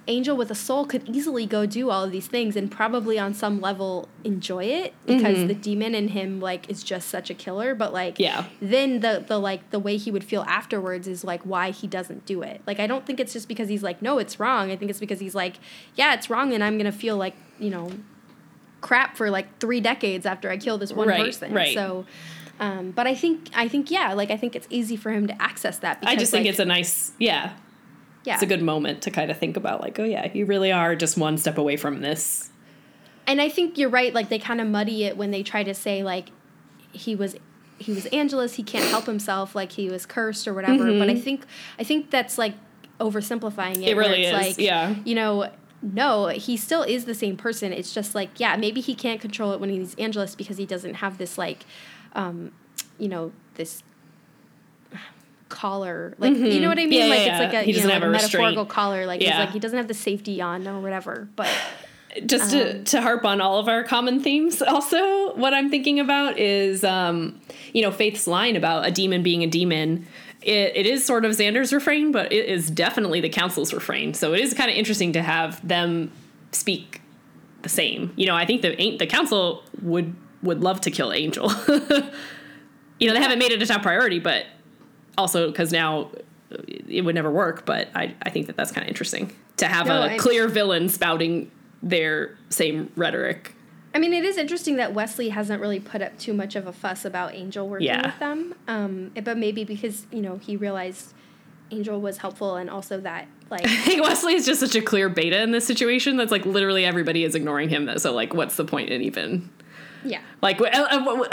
Angel with a soul could easily go do all of these things and probably on some level enjoy it because mm-hmm. the demon in him, like, is just such a killer. But, like, yeah. then the, the, like, the way he would feel afterwards is, like, why he doesn't do it. Like, I don't think it's just because he's like, no, it's wrong. I think it's because he's like, yeah, it's wrong and I'm going to feel like, you know... crap for like three decades after I kill this one right, person. Right. So, um, but I think, I think, yeah, like I think it's easy for him to access that. Because, I just think, like, it's a nice, yeah, yeah, it's a good moment to kind of think about, like, oh yeah, you really are just one step away from this. And I think you're right. Like, they kind of muddy it when they try to say, like, he was, he was Angelus. He can't help himself. Like, he was cursed or whatever. Mm-hmm. But I think, I think that's, like, oversimplifying it. It really it's is. Like, yeah. You know, no, he still is the same person. It's just like, yeah, maybe he can't control it when he's Angelus because he doesn't have this, like, um, you know, this collar. Like, mm-hmm. you know what I mean? Yeah, like, yeah, it's like a, you know, like a metaphorical collar. Like, yeah. He's like, he doesn't have the safety on or whatever. But just um, to, to harp on all of our common themes also, what I'm thinking about is, um, you know, Faith's line about a demon being a demon. It, it is sort of Xander's refrain, but it is definitely the council's refrain. So it is kind of interesting to have them speak the same. You know, I think the the council would would love to kill Angel. You know, they haven't made it a top priority, but also because now it would never work. But I, I think that that's kind of interesting to have no, a I clear mean, villain spouting their same rhetoric. I mean, it is interesting that Wesley hasn't really put up too much of a fuss about Angel working yeah. with them. Um, but maybe because, you know, he realized Angel was helpful and also that, like... I think Wesley is just such a clear beta in this situation that's, like, literally everybody is ignoring him. So, like, what's the point in even... Yeah. Like,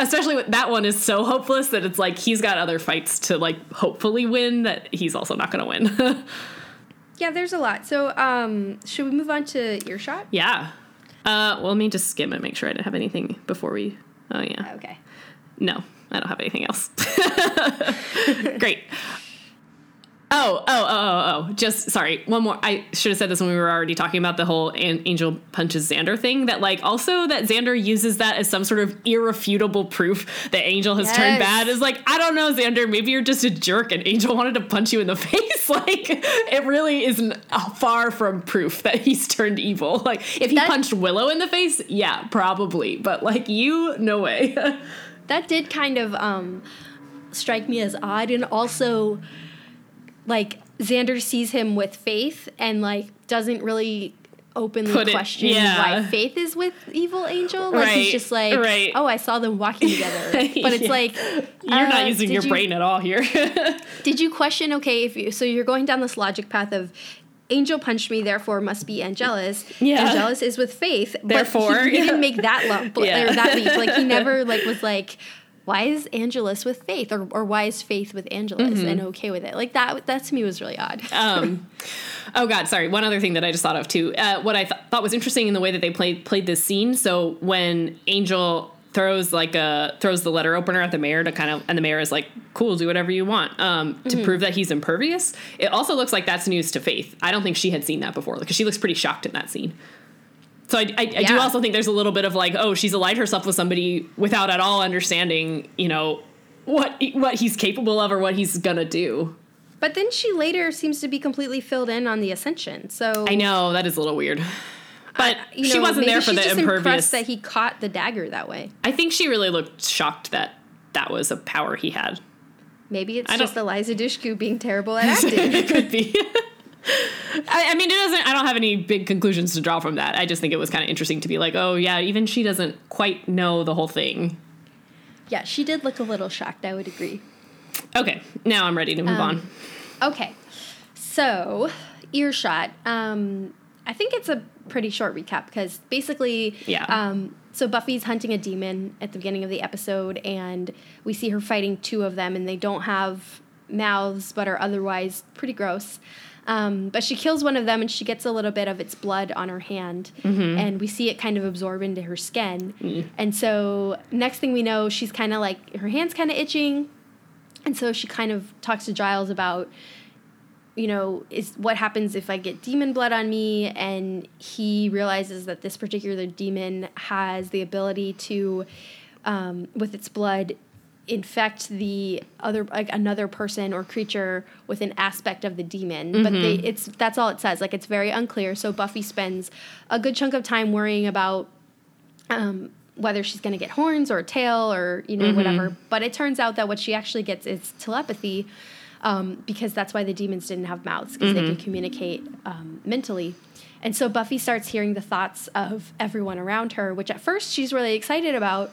especially with that one is so hopeless that it's, like, he's got other fights to, like, hopefully win that he's also not going to win. Yeah, there's a lot. So, um, should we move on to Earshot? Yeah. Uh, well, let me just skim and make sure I didn't have anything before we... Oh, yeah. Okay. No, I don't have anything else. Great. Oh, oh, oh, oh, oh. Just, sorry, one more. I should have said this when we were already talking about the whole an- Angel punches Xander thing, that, like, also that Xander uses that as some sort of irrefutable proof that Angel has yes. turned bad. Is like, I don't know, Xander, maybe you're just a jerk and Angel wanted to punch you in the face. Like, it really isn't far from proof that he's turned evil. Like, if he that- punched Willow in the face, yeah, probably. But, like, you, no way. That did kind of um, strike me as odd, and also... like, Xander sees him with Faith and, like, doesn't really openly Put question it, yeah. why Faith is with Evil Angel. Like, right, he's just like, right. oh, I saw them walking together. But it's yeah. like... You're uh, not using your you, brain at all here. Did you question, okay, if you, so you're going down this logic path of... Angel punched me, therefore must be Angelus. Yeah. Angelus is with Faith, therefore, but he didn't yeah. make that lump yeah. or that leap. Like he never like was like, why is Angelus with Faith, or or why is Faith with Angelus mm-hmm. and okay with it? Like that that to me was really odd. um, oh God, sorry. One other thing that I just thought of too. Uh, what I th- thought was interesting in the way that they played played this scene. So when Angel throws like a throws the letter opener at the mayor to kind of, and the mayor is like, cool, do whatever you want, um, to mm-hmm. prove that he's impervious. It also looks like that's news to Faith. I don't think she had seen that before because she looks pretty shocked in that scene. So I, I, yeah. I do also think there's a little bit of like, oh, she's allied herself with somebody without at all understanding, you know, what what he's capable of or what he's gonna do. But then she later seems to be completely filled in on the ascension. So I know that is a little weird. But I, you know, she wasn't there for the impervious. Impressed that he caught the dagger that way. I think she really looked shocked that that was a power he had. Maybe it's I just Eliza Dushku being terrible at acting. It could be. I, I mean, it doesn't. I don't have any big conclusions to draw from that. I just think it was kind of interesting to be like, oh yeah, even she doesn't quite know the whole thing. Yeah, she did look a little shocked. I would agree. Okay, now I'm ready to move um, on. Okay, so Earshot. Um, I think it's a pretty short recap because basically, yeah. um, so Buffy's hunting a demon at the beginning of the episode, and we see her fighting two of them, and they don't have mouths but are otherwise pretty gross. Um, but she kills one of them, and she gets a little bit of its blood on her hand, mm-hmm. and we see it kind of absorb into her skin. Mm. And so next thing we know, she's kind of like, her hand's kind of itching, and so she kind of talks to Giles about, you know, is what happens if I get demon blood on me, and he realizes that this particular demon has the ability to, um, with its blood, infect the other, like another person or creature with an aspect of the demon. Mm-hmm. But they, it's that's all it says. Like, it's very unclear. So Buffy spends a good chunk of time worrying about um, whether she's going to get horns or a tail or, you know, mm-hmm. whatever. But it turns out that what she actually gets is telepathy. Um, because that's why the demons didn't have mouths, because mm-hmm. they could communicate um, mentally. And so Buffy starts hearing the thoughts of everyone around her, which at first she's really excited about,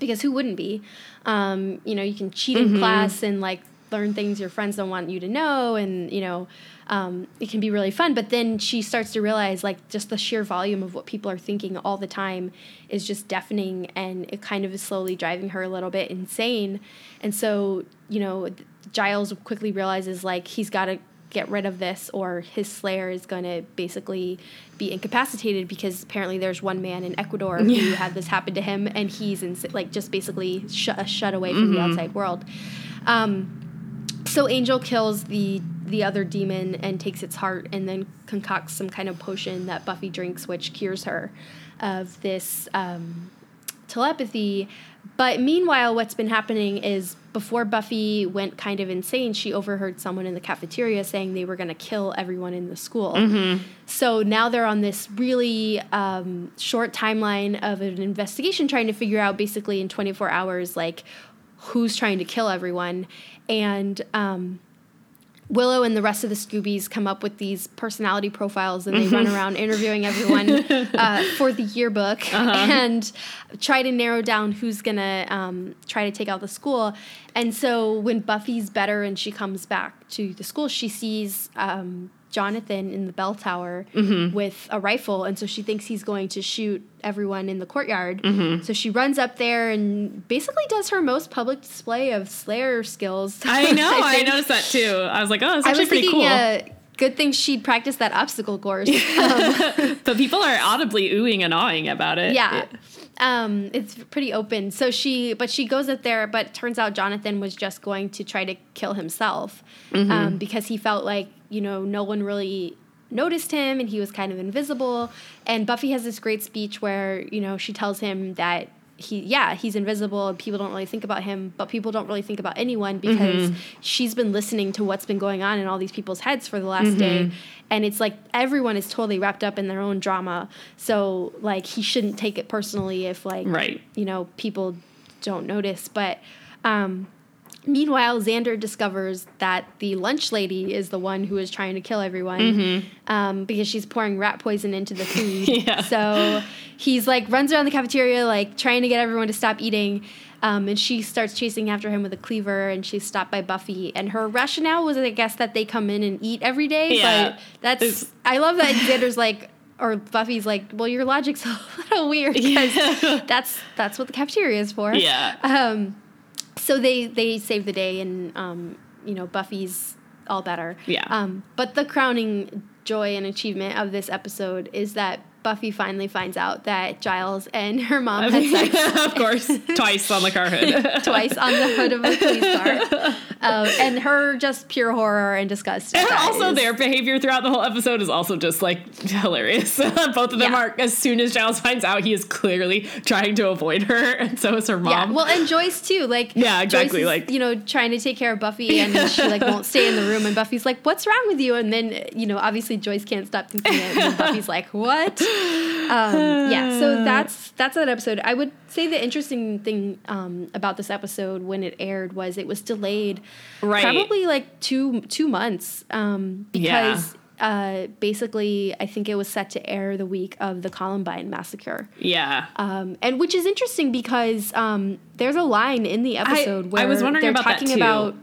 because who wouldn't be? Um, you know, you can cheat mm-hmm. in class and, like, learn things your friends don't want you to know, and, you know, um, it can be really fun. But then she starts to realize, like, just the sheer volume of what people are thinking all the time is just deafening, and it kind of is slowly driving her a little bit insane. And so, you know... Giles quickly realizes, like, he's got to get rid of this or his Slayer is going to basically be incapacitated, because apparently there's one man in Ecuador yeah. who had this happen to him, and he's, in, like, just basically sh- shut away from mm-hmm. the outside world. Um, so Angel kills the, the other demon and takes its heart, and then concocts some kind of potion that Buffy drinks, which cures her of this um, telepathy. But meanwhile, what's been happening is, before Buffy went kind of insane, she overheard someone in the cafeteria saying they were going to kill everyone in the school. Mm-hmm. So now they're on this really um, short timeline of an investigation, trying to figure out basically in twenty-four hours, like, who's trying to kill everyone. And um, Willow and the rest of the Scoobies come up with these personality profiles, and they mm-hmm. run around interviewing everyone uh, for the yearbook uh-huh. and try to narrow down who's going to um, try to take out the school. And so when Buffy's better and she comes back to the school, she sees um, Jonathan in the bell tower mm-hmm. with a rifle. And so she thinks he's going to shoot everyone in the courtyard. Mm-hmm. So she runs up there and basically does her most public display of Slayer skills. I know. I, I noticed that too. I was like, oh, it's actually pretty cool. Uh, good thing she practiced that obstacle course. Um, but people are audibly oohing and awing about it. Yeah. yeah. Um, it's pretty open. So she, but she goes up there, but it turns out Jonathan was just going to try to kill himself mm-hmm. um, because he felt like, you know, no one really noticed him and he was kind of invisible. And Buffy has this great speech where, you know, she tells him that he, yeah, he's invisible and people don't really think about him, but people don't really think about anyone because mm-hmm. she's been listening to what's been going on in all these people's heads for the last mm-hmm. day. And it's like everyone is totally wrapped up in their own drama. So, like, he shouldn't take it personally if, like, right. you know, people don't notice. But um, Meanwhile, Xander discovers that the lunch lady is the one who is trying to kill everyone mm-hmm. um, because she's pouring rat poison into the food. yeah. So he's like runs around the cafeteria like trying to get everyone to stop eating. Um, and she starts chasing after him with a cleaver, and she's stopped by Buffy. And her rationale was, I guess, that they come in and eat every day. Yeah. But that's it's- I love that Xander's like, or Buffy's like, well, your logic's a little weird because yeah. that's that's what the cafeteria is for. Yeah. Um, so they, they save the day, and um, you know, Buffy's all better. Yeah. Um, but the crowning joy and achievement of this episode is that Buffy finally finds out that Giles and her mom had sex. Of course, twice on the car hood. Twice on the hood of a police car. Um, and her just pure horror and disgust. And also is. Their behavior throughout the whole episode is also just, like, hilarious. Both of them yeah. are, as soon as Giles finds out, he is clearly trying to avoid her, and so is her mom. Yeah. Well, and Joyce, too. Like, yeah, exactly. Joyce is, like, you know, trying to take care of Buffy, and she, like, won't stay in the room, and Buffy's like, what's wrong with you? And then, you know, obviously Joyce can't stop thinking it, and Buffy's like, what? Um, yeah, so that's that's that episode. I would say the interesting thing um, about this episode when it aired was it was delayed, right? Probably like two two months um, because yeah. uh, basically I think it was set to air the week of the Columbine massacre. Yeah, um, and which is interesting because um, there's a line in the episode I, where I was wondering they're about talking that too. About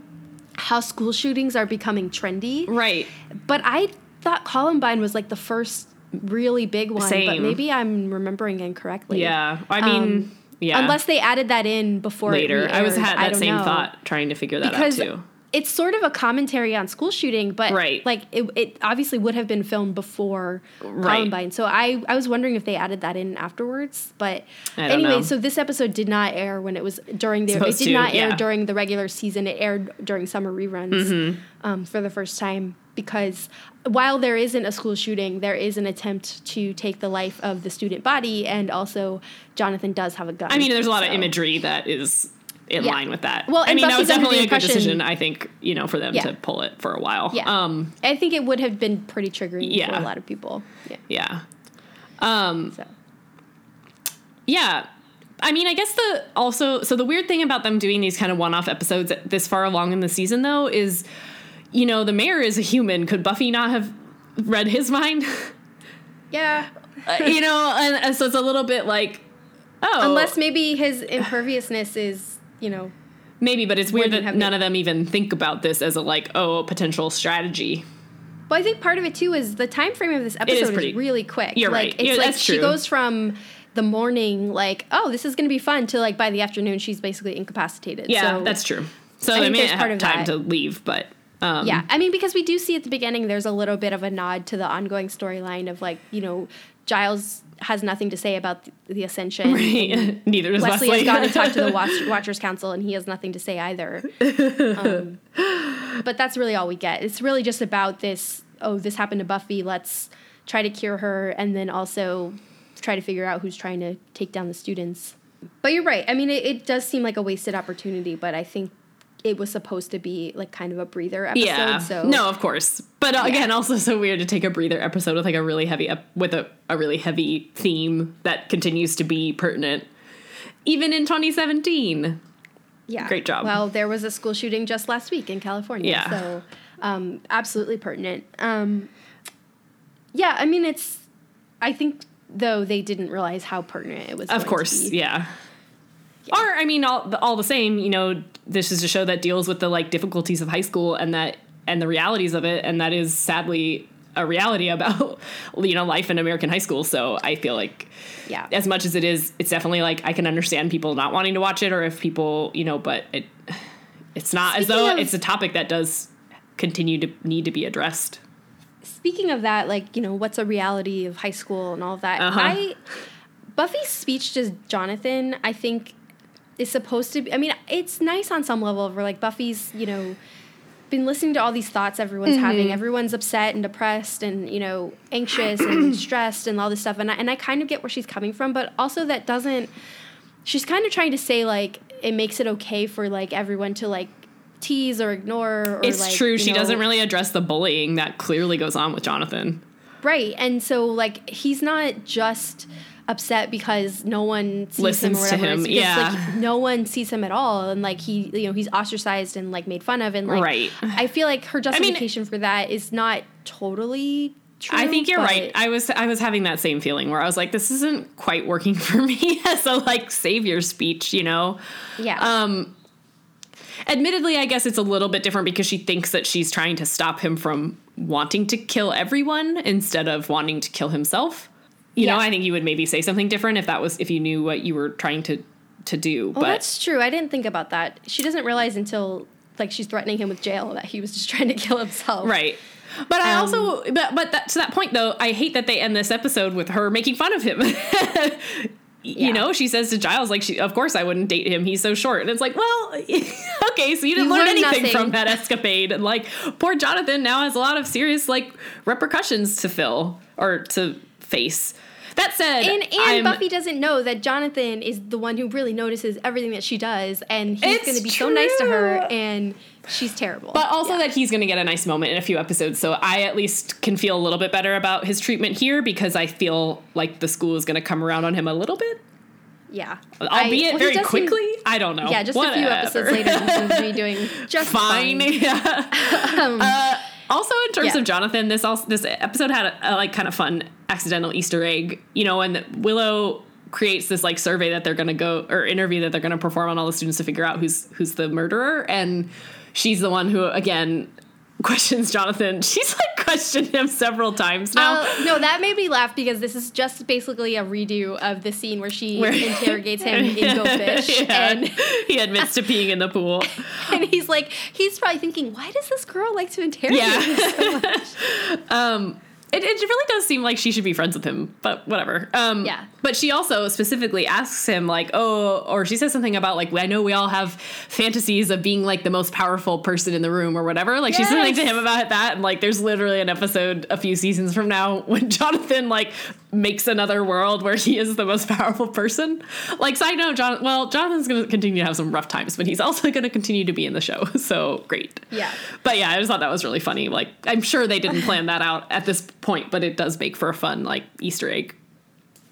how school shootings are becoming trendy, right? But I thought Columbine was like the first. Really big one, Same. But maybe I'm remembering incorrectly. Yeah, I mean, um, yeah. Unless they added that in before later, it I was had that same know. Thought trying to figure that because out too. It's sort of a commentary on school shooting, but right. like it, it obviously would have been filmed before right. Columbine. So I, I was wondering if they added that in afterwards. But anyway, know. So this episode did not air when it was during the Supposed it did to, not air yeah. during the regular season. It aired during summer reruns mm-hmm. um, for the first time. Because while there isn't a school shooting, there is an attempt to take the life of the student body, and also Jonathan does have a gun. I mean, there's a lot so. Of imagery that is in yeah. line with that. Well, I mean, Buffy's that was definitely a good decision, I think, you know, for them yeah. to pull it for a while. Yeah. Um, I think it would have been pretty triggering yeah. for a lot of people. Yeah. Yeah. Um, so. Yeah. I mean, I guess the also, so the weird thing about them doing these kind of one-off episodes this far along in the season, though, is... You know, the mayor is a human. Could Buffy not have read his mind? Yeah. uh, you know, and, and so it's a little bit like, oh. Unless maybe his imperviousness is, you know. Maybe, but it's weird that none of them even think about this as a, like, oh, potential strategy. Well, I think part of it, too, is the time frame of this episode is, pretty, is really quick. You're like, right. It's yeah, like that's true. She goes from... the morning, like, oh, this is going to be fun, to, like, by the afternoon, she's basically incapacitated. Yeah, so, that's true. So I they may not have time that. To leave, but... Um, yeah, I mean, because we do see at the beginning there's a little bit of a nod to the ongoing storyline of, like, you know, Giles has nothing to say about the, the Ascension. Right. Neither does Wesley. Wesley has gone and talked to the Watch, Watchers Council, and he has nothing to say either. Um, but that's really all we get. It's really just about this, oh, this happened to Buffy, let's try to cure her, and then also try to figure out who's trying to take down the students. But you're right. I mean, it, it does seem like a wasted opportunity, but I think it was supposed to be, like, kind of a breather episode. Yeah. So. No, of course. But, uh, yeah. again, also so weird to take a breather episode with, like, a really heavy ep- with a, a really heavy theme that continues to be pertinent, even in twenty seventeen. Yeah. Great job. Well, there was a school shooting just last week in California. Yeah. So, um, absolutely pertinent. Um, yeah, I mean, it's... I think, though, they didn't realize how pertinent it was Of course, yeah. Yeah. Or, I mean, all, all the same, you know, this is a show that deals with the, like, difficulties of high school and that and the realities of it. And that is sadly a reality about, you know, life in American high school. So I feel like yeah, as much as it is, it's definitely like I can understand people not wanting to watch it or if people, you know, but it it's not speaking as though of, it's a topic that does continue to need to be addressed. Speaking of that, like, you know, what's a reality of high school and all of that. Uh-huh. I Buffy's speech to Jonathan, I think, is supposed to be, I mean, it's nice on some level where, like, Buffy's, you know, been listening to all these thoughts everyone's mm-hmm. having. Everyone's upset and depressed and, you know, anxious and stressed and all this stuff. And I, and I kind of get where she's coming from, but also that doesn't, she's kind of trying to say, like, it makes it okay for, like, everyone to, like, tease or ignore. Or, it's like, true. She know, doesn't really address the bullying that clearly goes on with Jonathan. Right. And so, like, he's not just... upset because no one sees Listens him or whatever. To him. It's because, yeah. like, no one sees him at all. And like he, you know, he's ostracized and like made fun of. And like, right. I feel like her justification I mean, for that is not totally true. I think you're right. I was, I was having that same feeling where I was like, this isn't quite working for me as a like savior speech, you know? Yeah. Um, Admittedly, I guess it's a little bit different because she thinks that she's trying to stop him from wanting to kill everyone instead of wanting to kill himself. You yeah. know, I think you would maybe say something different if that was if you knew what you were trying to to do. Well, but that's true. I didn't think about that. She doesn't realize until like she's threatening him with jail that he was just trying to kill himself. Right. But I um, also but but that, to that point, though, I hate that they end this episode with her making fun of him. You yeah. know, she says to Giles, like, she, of course I wouldn't date him. He's so short. And it's like, well, okay, so you didn't you learn anything nothing. from that escapade. And, like, poor Jonathan now has a lot of serious, like, repercussions to fill or to face. That said, and, and Buffy doesn't know that Jonathan is the one who really notices everything that she does. And he's going to be true. so nice to her. And she's terrible. But also yeah. that he's going to get a nice moment in a few episodes. So I at least can feel a little bit better about his treatment here because I feel like the school is going to come around on him a little bit. Yeah. Albeit I, well, very quickly. Seem, I don't know. Yeah, just Whatever. a few episodes later, he seems to be doing just fine. fine. Yeah. um, uh, also, in terms yeah. of Jonathan, this also, this episode had a, a like kind of fun accidental Easter egg, you know, when Willow creates this like survey that they're going to go or interview that they're going to perform on all the students to figure out who's who's the murderer. And she's the one who, again, questions Jonathan. She's like questioned him several times now. Uh, no, that made me laugh because this is just basically a redo of the scene where she where interrogates him in Go Fish. Yeah. And he admits to peeing in the pool. And he's like, he's probably thinking, why does this girl like to interrogate yeah. him so much? um, It, it really does seem like she should be friends with him, but whatever. Um, yeah. But she also specifically asks him, like, oh, or she says something about, like, I know we all have fantasies of being, like, the most powerful person in the room or whatever. Like, yes. she said something to him about that. And, like, there's literally an episode a few seasons from now when Jonathan, like, makes another world where he is the most powerful person. Like, side note, John, well, Jonathan's going to continue to have some rough times, but he's also going to continue to be in the show. So, great. Yeah. But, yeah, I just thought that was really funny. Like, I'm sure they didn't plan that out at this point. point, but it does make for a fun, like, Easter egg.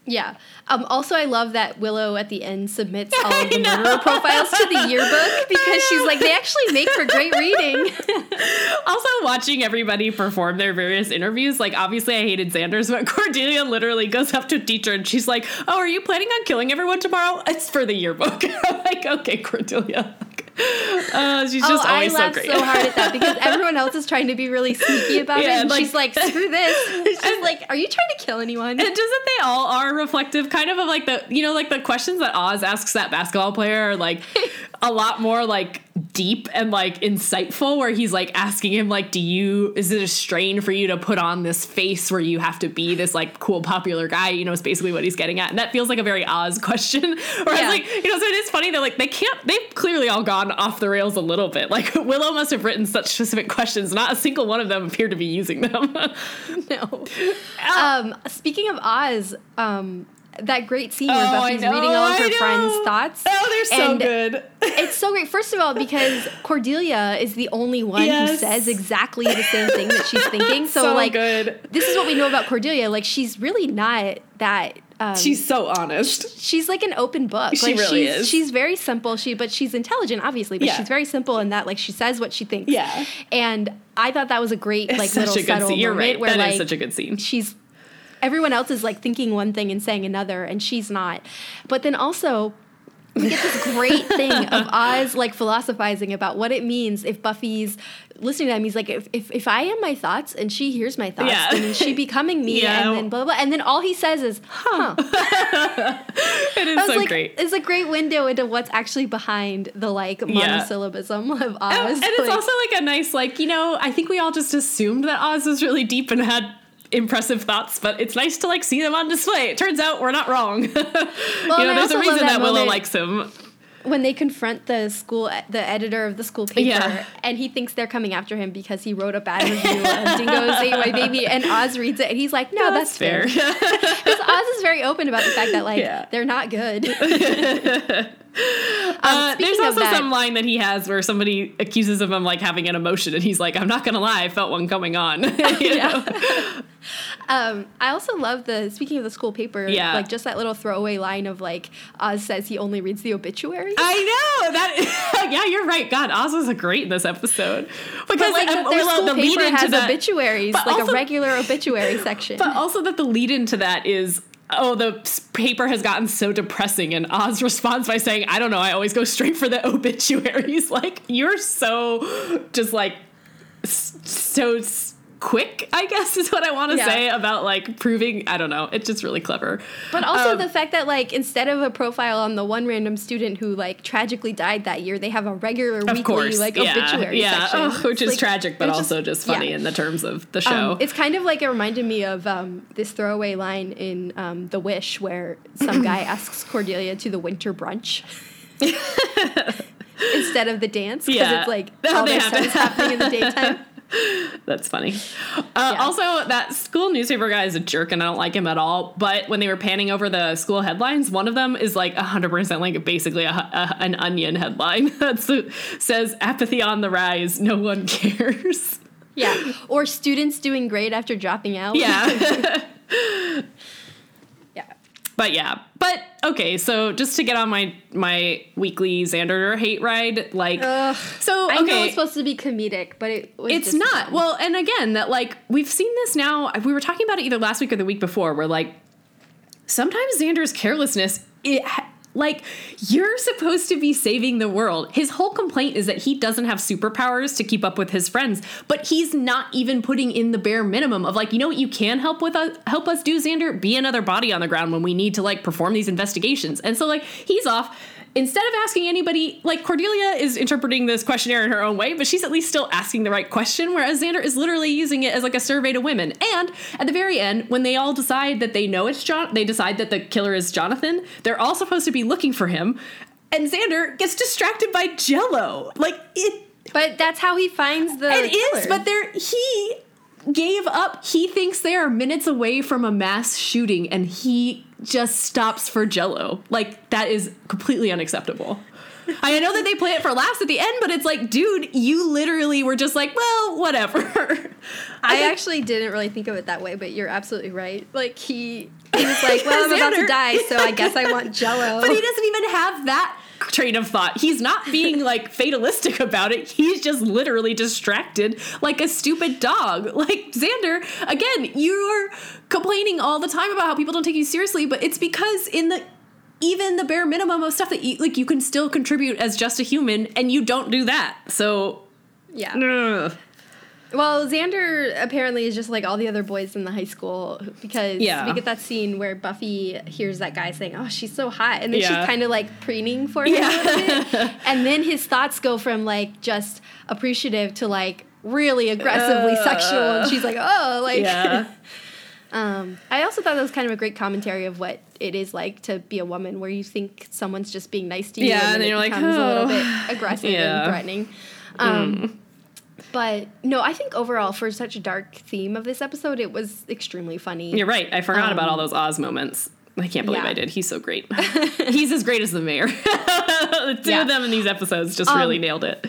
Yeah. Um, also, I love that Willow at the end submits all of the murderer profiles to the yearbook because she's like, they actually make for great reading. Also, watching everybody perform their various interviews, like, obviously I hated Xander's, but Cordelia literally goes up to a teacher and she's like, oh, are you planning on killing everyone tomorrow? It's for the yearbook. I'm like, okay, Cordelia. Uh, she's just oh, always I laugh so great. I so hard at that because everyone else is trying to be really sneaky about yeah, it. And like, she's like, screw this. She's like, are you trying to kill anyone? And doesn't they all are reflective kind of of like the, you know, like the questions that Oz asks that basketball player are like a lot more like deep and like insightful where he's like asking him like, do you, is it a strain for you to put on this face where you have to be this like cool popular guy? You know, it's basically what he's getting at. And that feels like a very Oz question. Whereas yeah. like, you know, so it is funny. They're like, they can't, they've clearly all gone off the rails a little bit. Like Willow must have written such specific questions. Not a single one of them appeared to be using them. no. Um, speaking of Oz, um, that great scene oh, where Buffy's know, reading all of her friends' thoughts. Oh, they're so and good. It's so great. First of all, because Cordelia is the only one yes. who says exactly the same thing that she's thinking. So, so like, good. This is what we know about Cordelia. Like, she's really not that... Um, she's so honest. She's like an open book. She like, really she's, is. She's very simple. She, but she's intelligent, obviously. But yeah. she's very simple in that, like, she says what she thinks. Yeah. And I thought that was a great, like, it's little such a subtle good scene. You're right. Where, that like, is such a good scene. She's... Everyone else is, like, thinking one thing and saying another, and she's not. But then also, we get this great thing of Oz, like, philosophizing about what it means if Buffy's listening to him. He's like, if if, if I am my thoughts and she hears my thoughts, yeah. then she becoming me, yeah. and then blah, blah, blah. And then all he says is, huh. It is so like, great. It's a great window into what's actually behind the, like, monosyllabism yeah. of Oz. And, and like, it's also, like, a nice, like, you know, I think we all just assumed that Oz was really deep and had... impressive thoughts, but it's nice to like see them on display. It turns out we're not wrong. Well, you know, there's a reason that, that Willow likes him. When they confront the school, the editor of the school paper, yeah. and he thinks they're coming after him because he wrote a bad review of Dingo's Ate My Baby, and Oz reads it, and he's like, no, that's, that's fair. Because Oz is very open about the fact that, like, yeah. they're not good. Uh, there's also that, some line that he has where somebody accuses him of like having an emotion, and he's like, "I'm not gonna lie, I felt one coming on." You know? um, I also love the speaking of the school paper, yeah. like just that little throwaway line of like Oz says he only reads the obituaries. I know that. Yeah, you're right. God, Oz was great in this episode because but, like, um, their school the paper lead into has that, obituaries, like also, a regular obituary section. But also that the lead into that is. Oh, the paper has gotten so depressing. And Oz responds by saying, I don't know, I always go straight for the obituaries. Like, you're so just like so quick, I guess is what I want to yeah. say about like proving. I don't know. It's just really clever. But also um, the fact that like instead of a profile on the one random student who like tragically died that year, they have a regular weekly course, like yeah, obituary yeah. section. Oh, which is like, tragic, but also just, just funny yeah. in the terms of the show. Um, it's kind of like it reminded me of um, this throwaway line in um, The Wish where some guy asks Cordelia to the winter brunch. Instead of the dance because yeah. it's like all this stuff is happening in the daytime. That's funny. Uh, yeah. Also, that school newspaper guy is a jerk, and I don't like him at all. But when they were panning over the school headlines, one of them is like one hundred percent like basically a, a, an Onion headline that says apathy on the rise. No one cares. Yeah, or students doing great after dropping out. Yeah. yeah. But yeah, but okay. So just to get on my my weekly Xander hate ride, like Ugh, so. Okay, I know it's supposed to be comedic, but it was it's just not. Fun. Well, and again, that like we've seen this now. We were talking about it either last week or the week before. Where like sometimes Xander's carelessness, it like you're supposed to be saving the world. His whole complaint is that he doesn't have superpowers to keep up with his friends, but he's not even putting in the bare minimum of like, you know what you can help with us, help us do, Xander? Be another body on the ground when we need to like perform these investigations. And so like he's off. Instead of asking anybody, like Cordelia is interpreting this questionnaire in her own way, but she's at least still asking the right question, whereas Xander is literally using it as like a survey to women. And at the very end, when they all decide that they know it's John, they decide that the killer is Jonathan, they're all supposed to be looking for him. And Xander gets distracted by Jell-O. Like it. But that's how he finds the killer. It is, but there he gave up. He thinks they are minutes away from a mass shooting, and he just stops for Jell-O. Like, that is completely unacceptable. I know that they play it for laughs at the end, but it's like, dude, you literally were just like, well, whatever. I, I think, actually didn't really think of it that way, but you're absolutely right. Like, he, he was like, well, I'm about to die, so I guess I want Jell-O. But he doesn't even have that train of thought. He's not being, like, fatalistic about it. He's just literally distracted like a stupid dog. Like, Xander, again, you're complaining all the time about how people don't take you seriously, but it's because in the even the bare minimum of stuff that you, like, you can still contribute as just a human, and you don't do that. So, yeah. Ugh. Well, Xander apparently is just like all the other boys in the high school because yeah. we get that scene where Buffy hears that guy saying, oh, she's so hot. And then yeah. she's kind of like preening for him yeah. a little bit. And then his thoughts go from like just appreciative to like really aggressively uh, sexual. And she's like, oh, like. Yeah. um, I also thought that was kind of a great commentary of what it is like to be a woman where you think someone's just being nice to you. Yeah, and, and then you're like, oh. a little bit aggressive yeah. and threatening. Um mm. But, no, I think overall, for such a dark theme of this episode, it was extremely funny. You're right. I forgot um, about all those Oz moments. I can't believe yeah. I did. He's so great. He's as great as the mayor. The two yeah. of them in these episodes just um, really nailed it.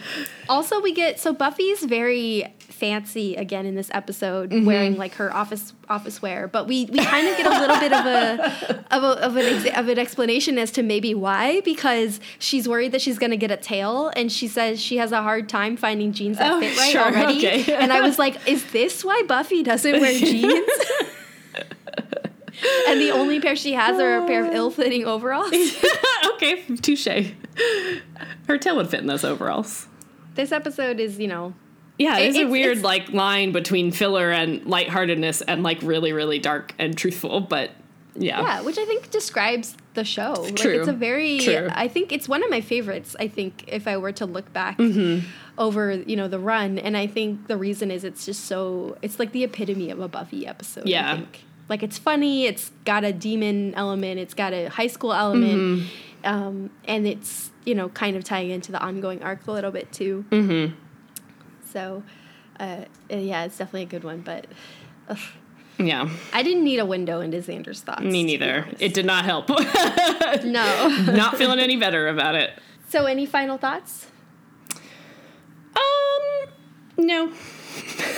Also, we get... So, Buffy's very... fancy again in this episode, mm-hmm. wearing like her office office wear, but we, we kind of get a little bit of a of a, of an ex- of an explanation as to maybe why, because she's worried that she's going to get a tail, and she says she has a hard time finding jeans that oh, fit right sure, already. Okay. And I was like, is this why Buffy doesn't wear jeans? And the only pair she has are a pair of ill-fitting overalls. Okay, touche. Her tail would fit in those overalls. This episode is, you know. Yeah, there's it, a weird, like, line between filler and lightheartedness and, like, really, really dark and truthful, but, yeah. Yeah, which I think describes the show. True. Like, it's a very, True. I think it's one of my favorites, I think, if I were to look back mm-hmm. over, you know, the run, and I think the reason is it's just so, it's like the epitome of a Buffy episode, yeah. I think. Like, it's funny, it's got a demon element, it's got a high school element, mm-hmm. um, and it's, you know, kind of tying into the ongoing arc a little bit, too. Mm-hmm. So, uh, yeah, it's definitely a good one, but ugh. Yeah. I didn't need a window into Xander's thoughts. Me neither. It did not help. No. Not feeling any better about it. So any final thoughts? Um, no.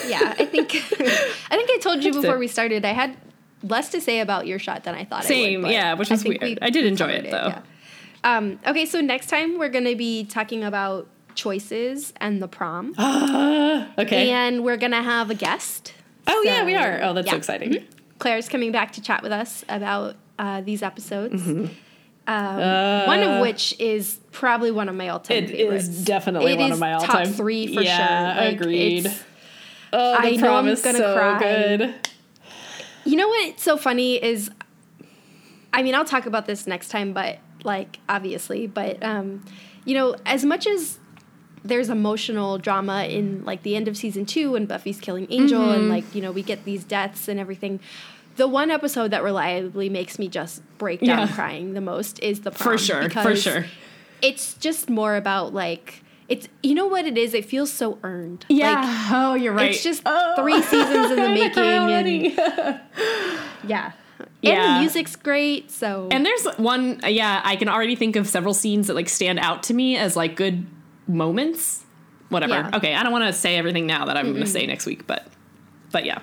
Yeah, I think I think I told you before we started, I had less to say about your shot than I thought Same, I would. Same, yeah, which is weird. We, I did enjoy it, though. It, yeah. Um, okay, so next time we're going to be talking about choices and the prom. Okay. And we're going to have a guest. Oh, so, yeah, we are. Oh, that's yeah. so exciting. Mm-hmm. Claire's coming back to chat with us about uh, these episodes. Mm-hmm. Um, uh, one of which is probably one of my all-time it favorites. It is definitely it one is of my all-time. It is top three for yeah, sure. Yeah, like, agreed. Oh, the I prom know is gonna so cry. Good. You know what's so funny is, I mean, I'll talk about this next time, but, like, obviously, but, um, you know, as much as there's emotional drama in, like, the end of season two when Buffy's killing Angel mm-hmm. and, like, you know, we get these deaths and everything, the one episode that reliably makes me just break down yeah. crying the most is the prom. For sure, for sure. It's just more about, like, it's, you know what it is? It feels so earned. Yeah. Like, oh, you're right. It's just oh. three seasons in the making. And, yeah. And yeah. the music's great, so. And there's one, yeah, I can already think of several scenes that, like, stand out to me as, like, good moments. Whatever. Yeah. Okay, I don't want to say everything now that I'm mm-hmm. going to say next week, but, but yeah.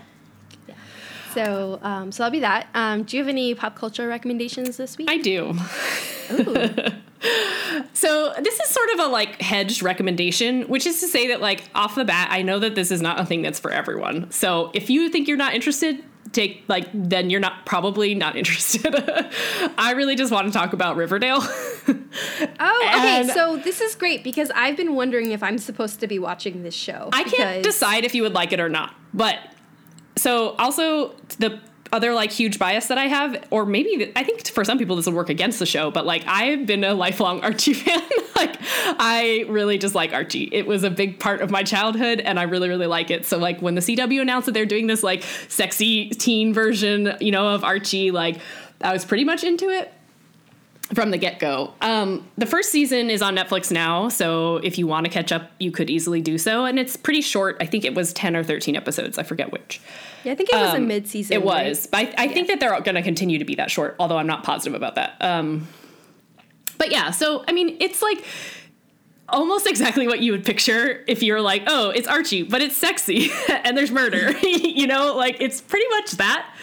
yeah. So, um, so that'll be that. Um, do you have any pop culture recommendations this week? I do. Ooh. So this is sort of a, like, hedged recommendation, which is to say that, like, off the bat, I know that this is not a thing that's for everyone. So if you think you're not interested, take, like, then you're not probably not interested. I really just want to talk about Riverdale. Oh, okay. So this is great because I've been wondering if I'm supposed to be watching this show. I can't decide if you would like it or not. But so also the other, like, huge bias that I have, or maybe I think for some people this will work against the show, but, like, I've been a lifelong Archie fan. Like, I really just like Archie. It was a big part of my childhood and I really, really like it. So, like, when the C W announced that they're doing this, like, sexy teen version, you know, of Archie, like, I was pretty much into it from the get-go. Um, the first season is on Netflix now, so if you want to catch up, you could easily do so. And it's pretty short. I think it was ten or thirteen episodes. I forget which. Yeah, I think it was um, a mid-season. It was. Right? But I, I yeah. think that they're going to continue to be that short, although I'm not positive about that. Um, but yeah, so, I mean, it's, like, almost exactly what you would picture if you're like, oh, it's Archie, but it's sexy and there's murder. You know, like, it's pretty much that.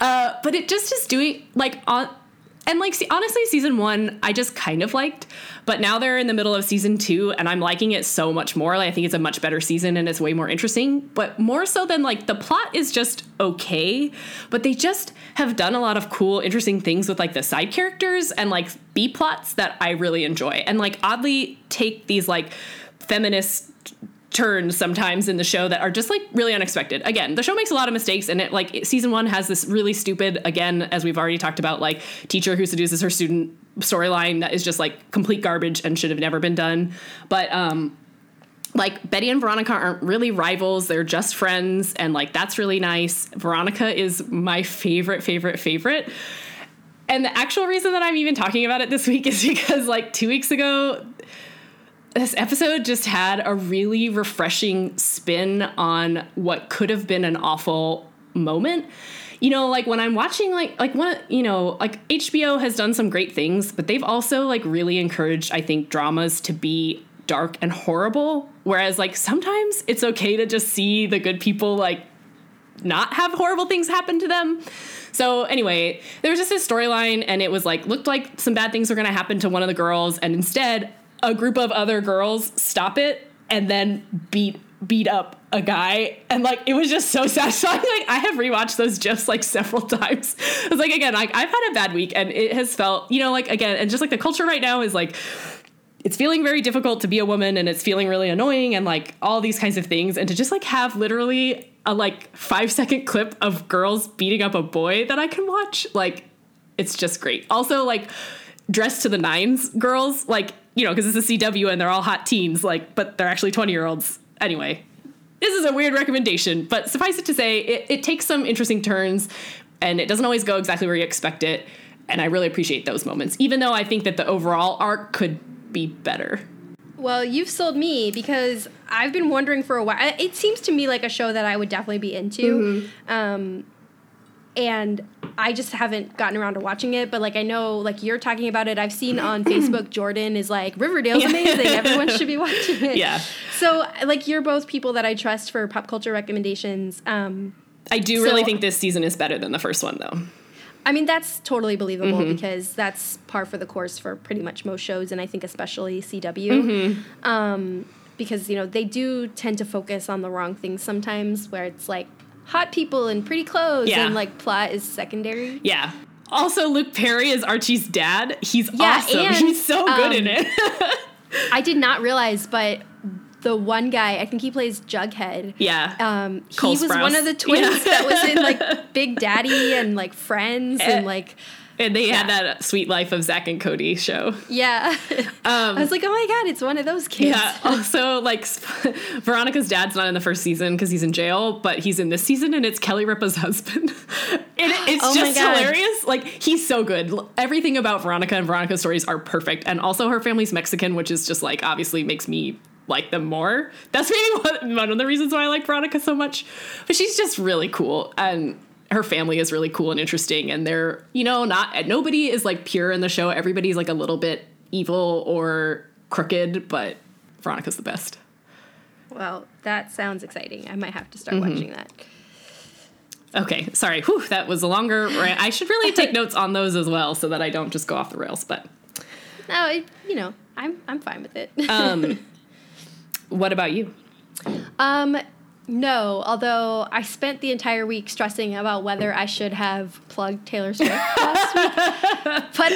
Uh, but it just is doing, like, on... And, like, see, honestly, season one, I just kind of liked. But now they're in the middle of season two, and I'm liking it so much more. Like, I think it's a much better season, and it's way more interesting. But more so than, like, the plot is just okay. But they just have done a lot of cool, interesting things with, like, the side characters and, like, B-plots that I really enjoy. And, like, oddly take these, like, feminist turns sometimes in the show that are just, like, really unexpected. Again, the show makes a lot of mistakes, and it, like, season one has this really stupid, again, as we've already talked about, like, teacher who seduces her student storyline that is just, like, complete garbage and should have never been done. But um like, Betty and Veronica aren't really rivals, they're just friends, and, like, that's really nice. Veronica is my favorite favorite favorite. And the actual reason that I'm even talking about it this week is because, like, two weeks ago this episode just had a really refreshing spin on what could have been an awful moment. You know, like, when I'm watching, like, like one, you know, like, H B O has done some great things, but they've also, like, really encouraged, I think, dramas to be dark and horrible. Whereas, like, sometimes it's okay to just see the good people, like, not have horrible things happen to them. So anyway, there was just this storyline, and it was, like, looked like some bad things were going to happen to one of the girls. And instead, a group of other girls stop it and then beat beat up a guy. And, like, it was just so satisfying. Like, I have rewatched those gifs, like, several times. It's like, again, like, I've had a bad week, and it has felt, you know, like, again, and just, like, the culture right now is, like, it's feeling very difficult to be a woman, and it's feeling really annoying, and, like, all these kinds of things. And to just, like, have literally a, like, five second clip of girls beating up a boy that I can watch, like, it's just great. Also, like, dressed to the nines girls, like, you know, because it's a C W and they're all hot teens, like, but they're actually twenty-year-olds. Anyway, this is a weird recommendation, but suffice it to say, it, it takes some interesting turns, and it doesn't always go exactly where you expect it, and I really appreciate those moments, even though I think that the overall arc could be better. Well, you've sold me, because I've been wondering for a while. It seems to me like a show that I would definitely be into. Mm-hmm. Um, and I just haven't gotten around to watching it, but, like, I know, like, you're talking about it. I've seen on Facebook, Jordan is like, Riverdale's amazing. Everyone should be watching it. Yeah. So, like, you're both people that I trust for pop culture recommendations. Um, I do so, really think this season is better than the first one, though. I mean, that's totally believable mm-hmm. because that's par for the course for pretty much most shows, and I think especially C W. Mm-hmm. Um, because, you know, they do tend to focus on the wrong things sometimes, where it's, like, hot people and pretty clothes yeah. and, like, plot is secondary. Yeah. Also, Luke Perry is Archie's dad. He's yeah, awesome. And, He's so um, good in it. I did not realize, but the one guy, I think he plays Jughead. Yeah. Um, he Cole was Sprouse. One of the twins yeah. that was in, like, Big Daddy and, like, Friends and, and like... And they yeah. had that Sweet Life of Zack and Cody show. Yeah. Um, I was like, oh, my God, it's one of those kids. Yeah. Also, like, Sp- Veronica's dad's not in the first season because he's in jail, but he's in this season, and it's Kelly Ripa's husband. And it's oh just hilarious. Like, he's so good. Everything about Veronica and Veronica's stories are perfect. And also her family's Mexican, which is just, like, obviously makes me like them more. That's maybe one of the reasons why I like Veronica so much. But she's just really cool. And her family is really cool and interesting, and they're, you know, not, nobody is, like, pure in the show. Everybody's, like, a little bit evil or crooked, but Veronica's the best. Well, that sounds exciting. I might have to start mm-hmm. watching that. Okay, sorry. Whew, that was a longer rant. I should really take notes on those as well so that I don't just go off the rails, but... No, it, you know, I'm I'm fine with it. um, what about you? Um... No, although I spent the entire week stressing about whether I should have plugged Taylor Swift last week. But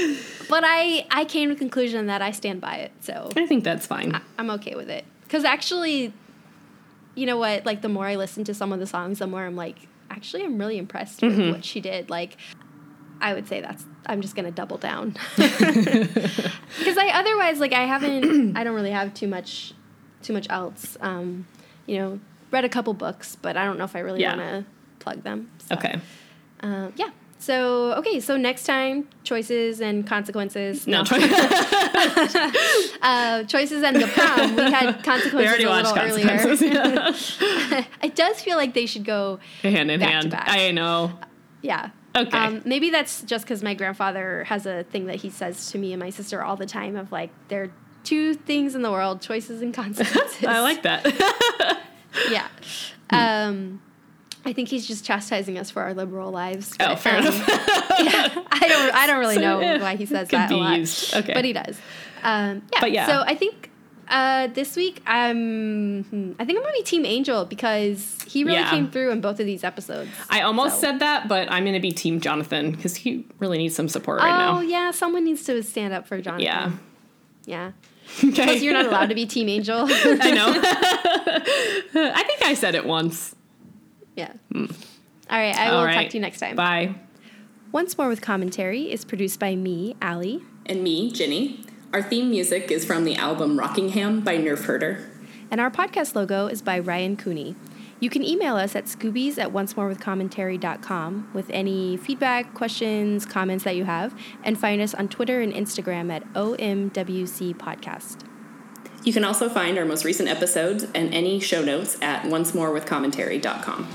but I, I came to the conclusion that I stand by it. So I think that's fine. I, I'm okay with it. Because actually, you know what? Like, the more I listen to some of the songs, the more I'm like, actually, I'm really impressed with mm-hmm. what she did. Like, I would say that's, I'm just going to double down. Because I otherwise, like, I haven't, I don't really have too much, too much else, um, you know. Read a couple books, but I don't know if I really yeah. want to plug them. So. Okay. Uh, yeah. So, okay. So next time, choices and consequences. No. no. uh, choices and the prom. We had consequences we already a little watched consequences, earlier. Yeah. It does feel like they should go hand in back hand. To back. I know. Uh, yeah. Okay. Um, maybe that's just because my grandfather has a thing that he says to me and my sister all the time of, like, there are two things in the world, choices and consequences. I like that. Yeah. Um, I think he's just chastising us for our liberal lives. But, oh, fair um, enough. yeah, I don't I don't really know why he says that a lot. Okay. But he does. Um, yeah. But yeah. So I think uh, this week I'm I think I'm going to be Team Angel because he really yeah. came through in both of these episodes. I almost so. said that, but I'm going to be Team Jonathan because he really needs some support right oh, now. Oh, yeah. Someone needs to stand up for Jonathan. Yeah. Yeah. Okay. Because you're not allowed to be Team Angel. I know. I think I said it once. Yeah. Mm. All right. I All will right. talk to you next time. Bye. Once More With Commentary is produced by me, Allie. And me, Ginny. Our theme music is from the album Rockingham by Nerf Herder. And our podcast logo is by Ryan Cooney. You can email us at Scoobies at oncemorewithcommentary dot com with any feedback, questions, comments that you have, and find us on Twitter and Instagram at O M W C Podcast. You can also find our most recent episodes and any show notes at oncemorewithcommentary dot com.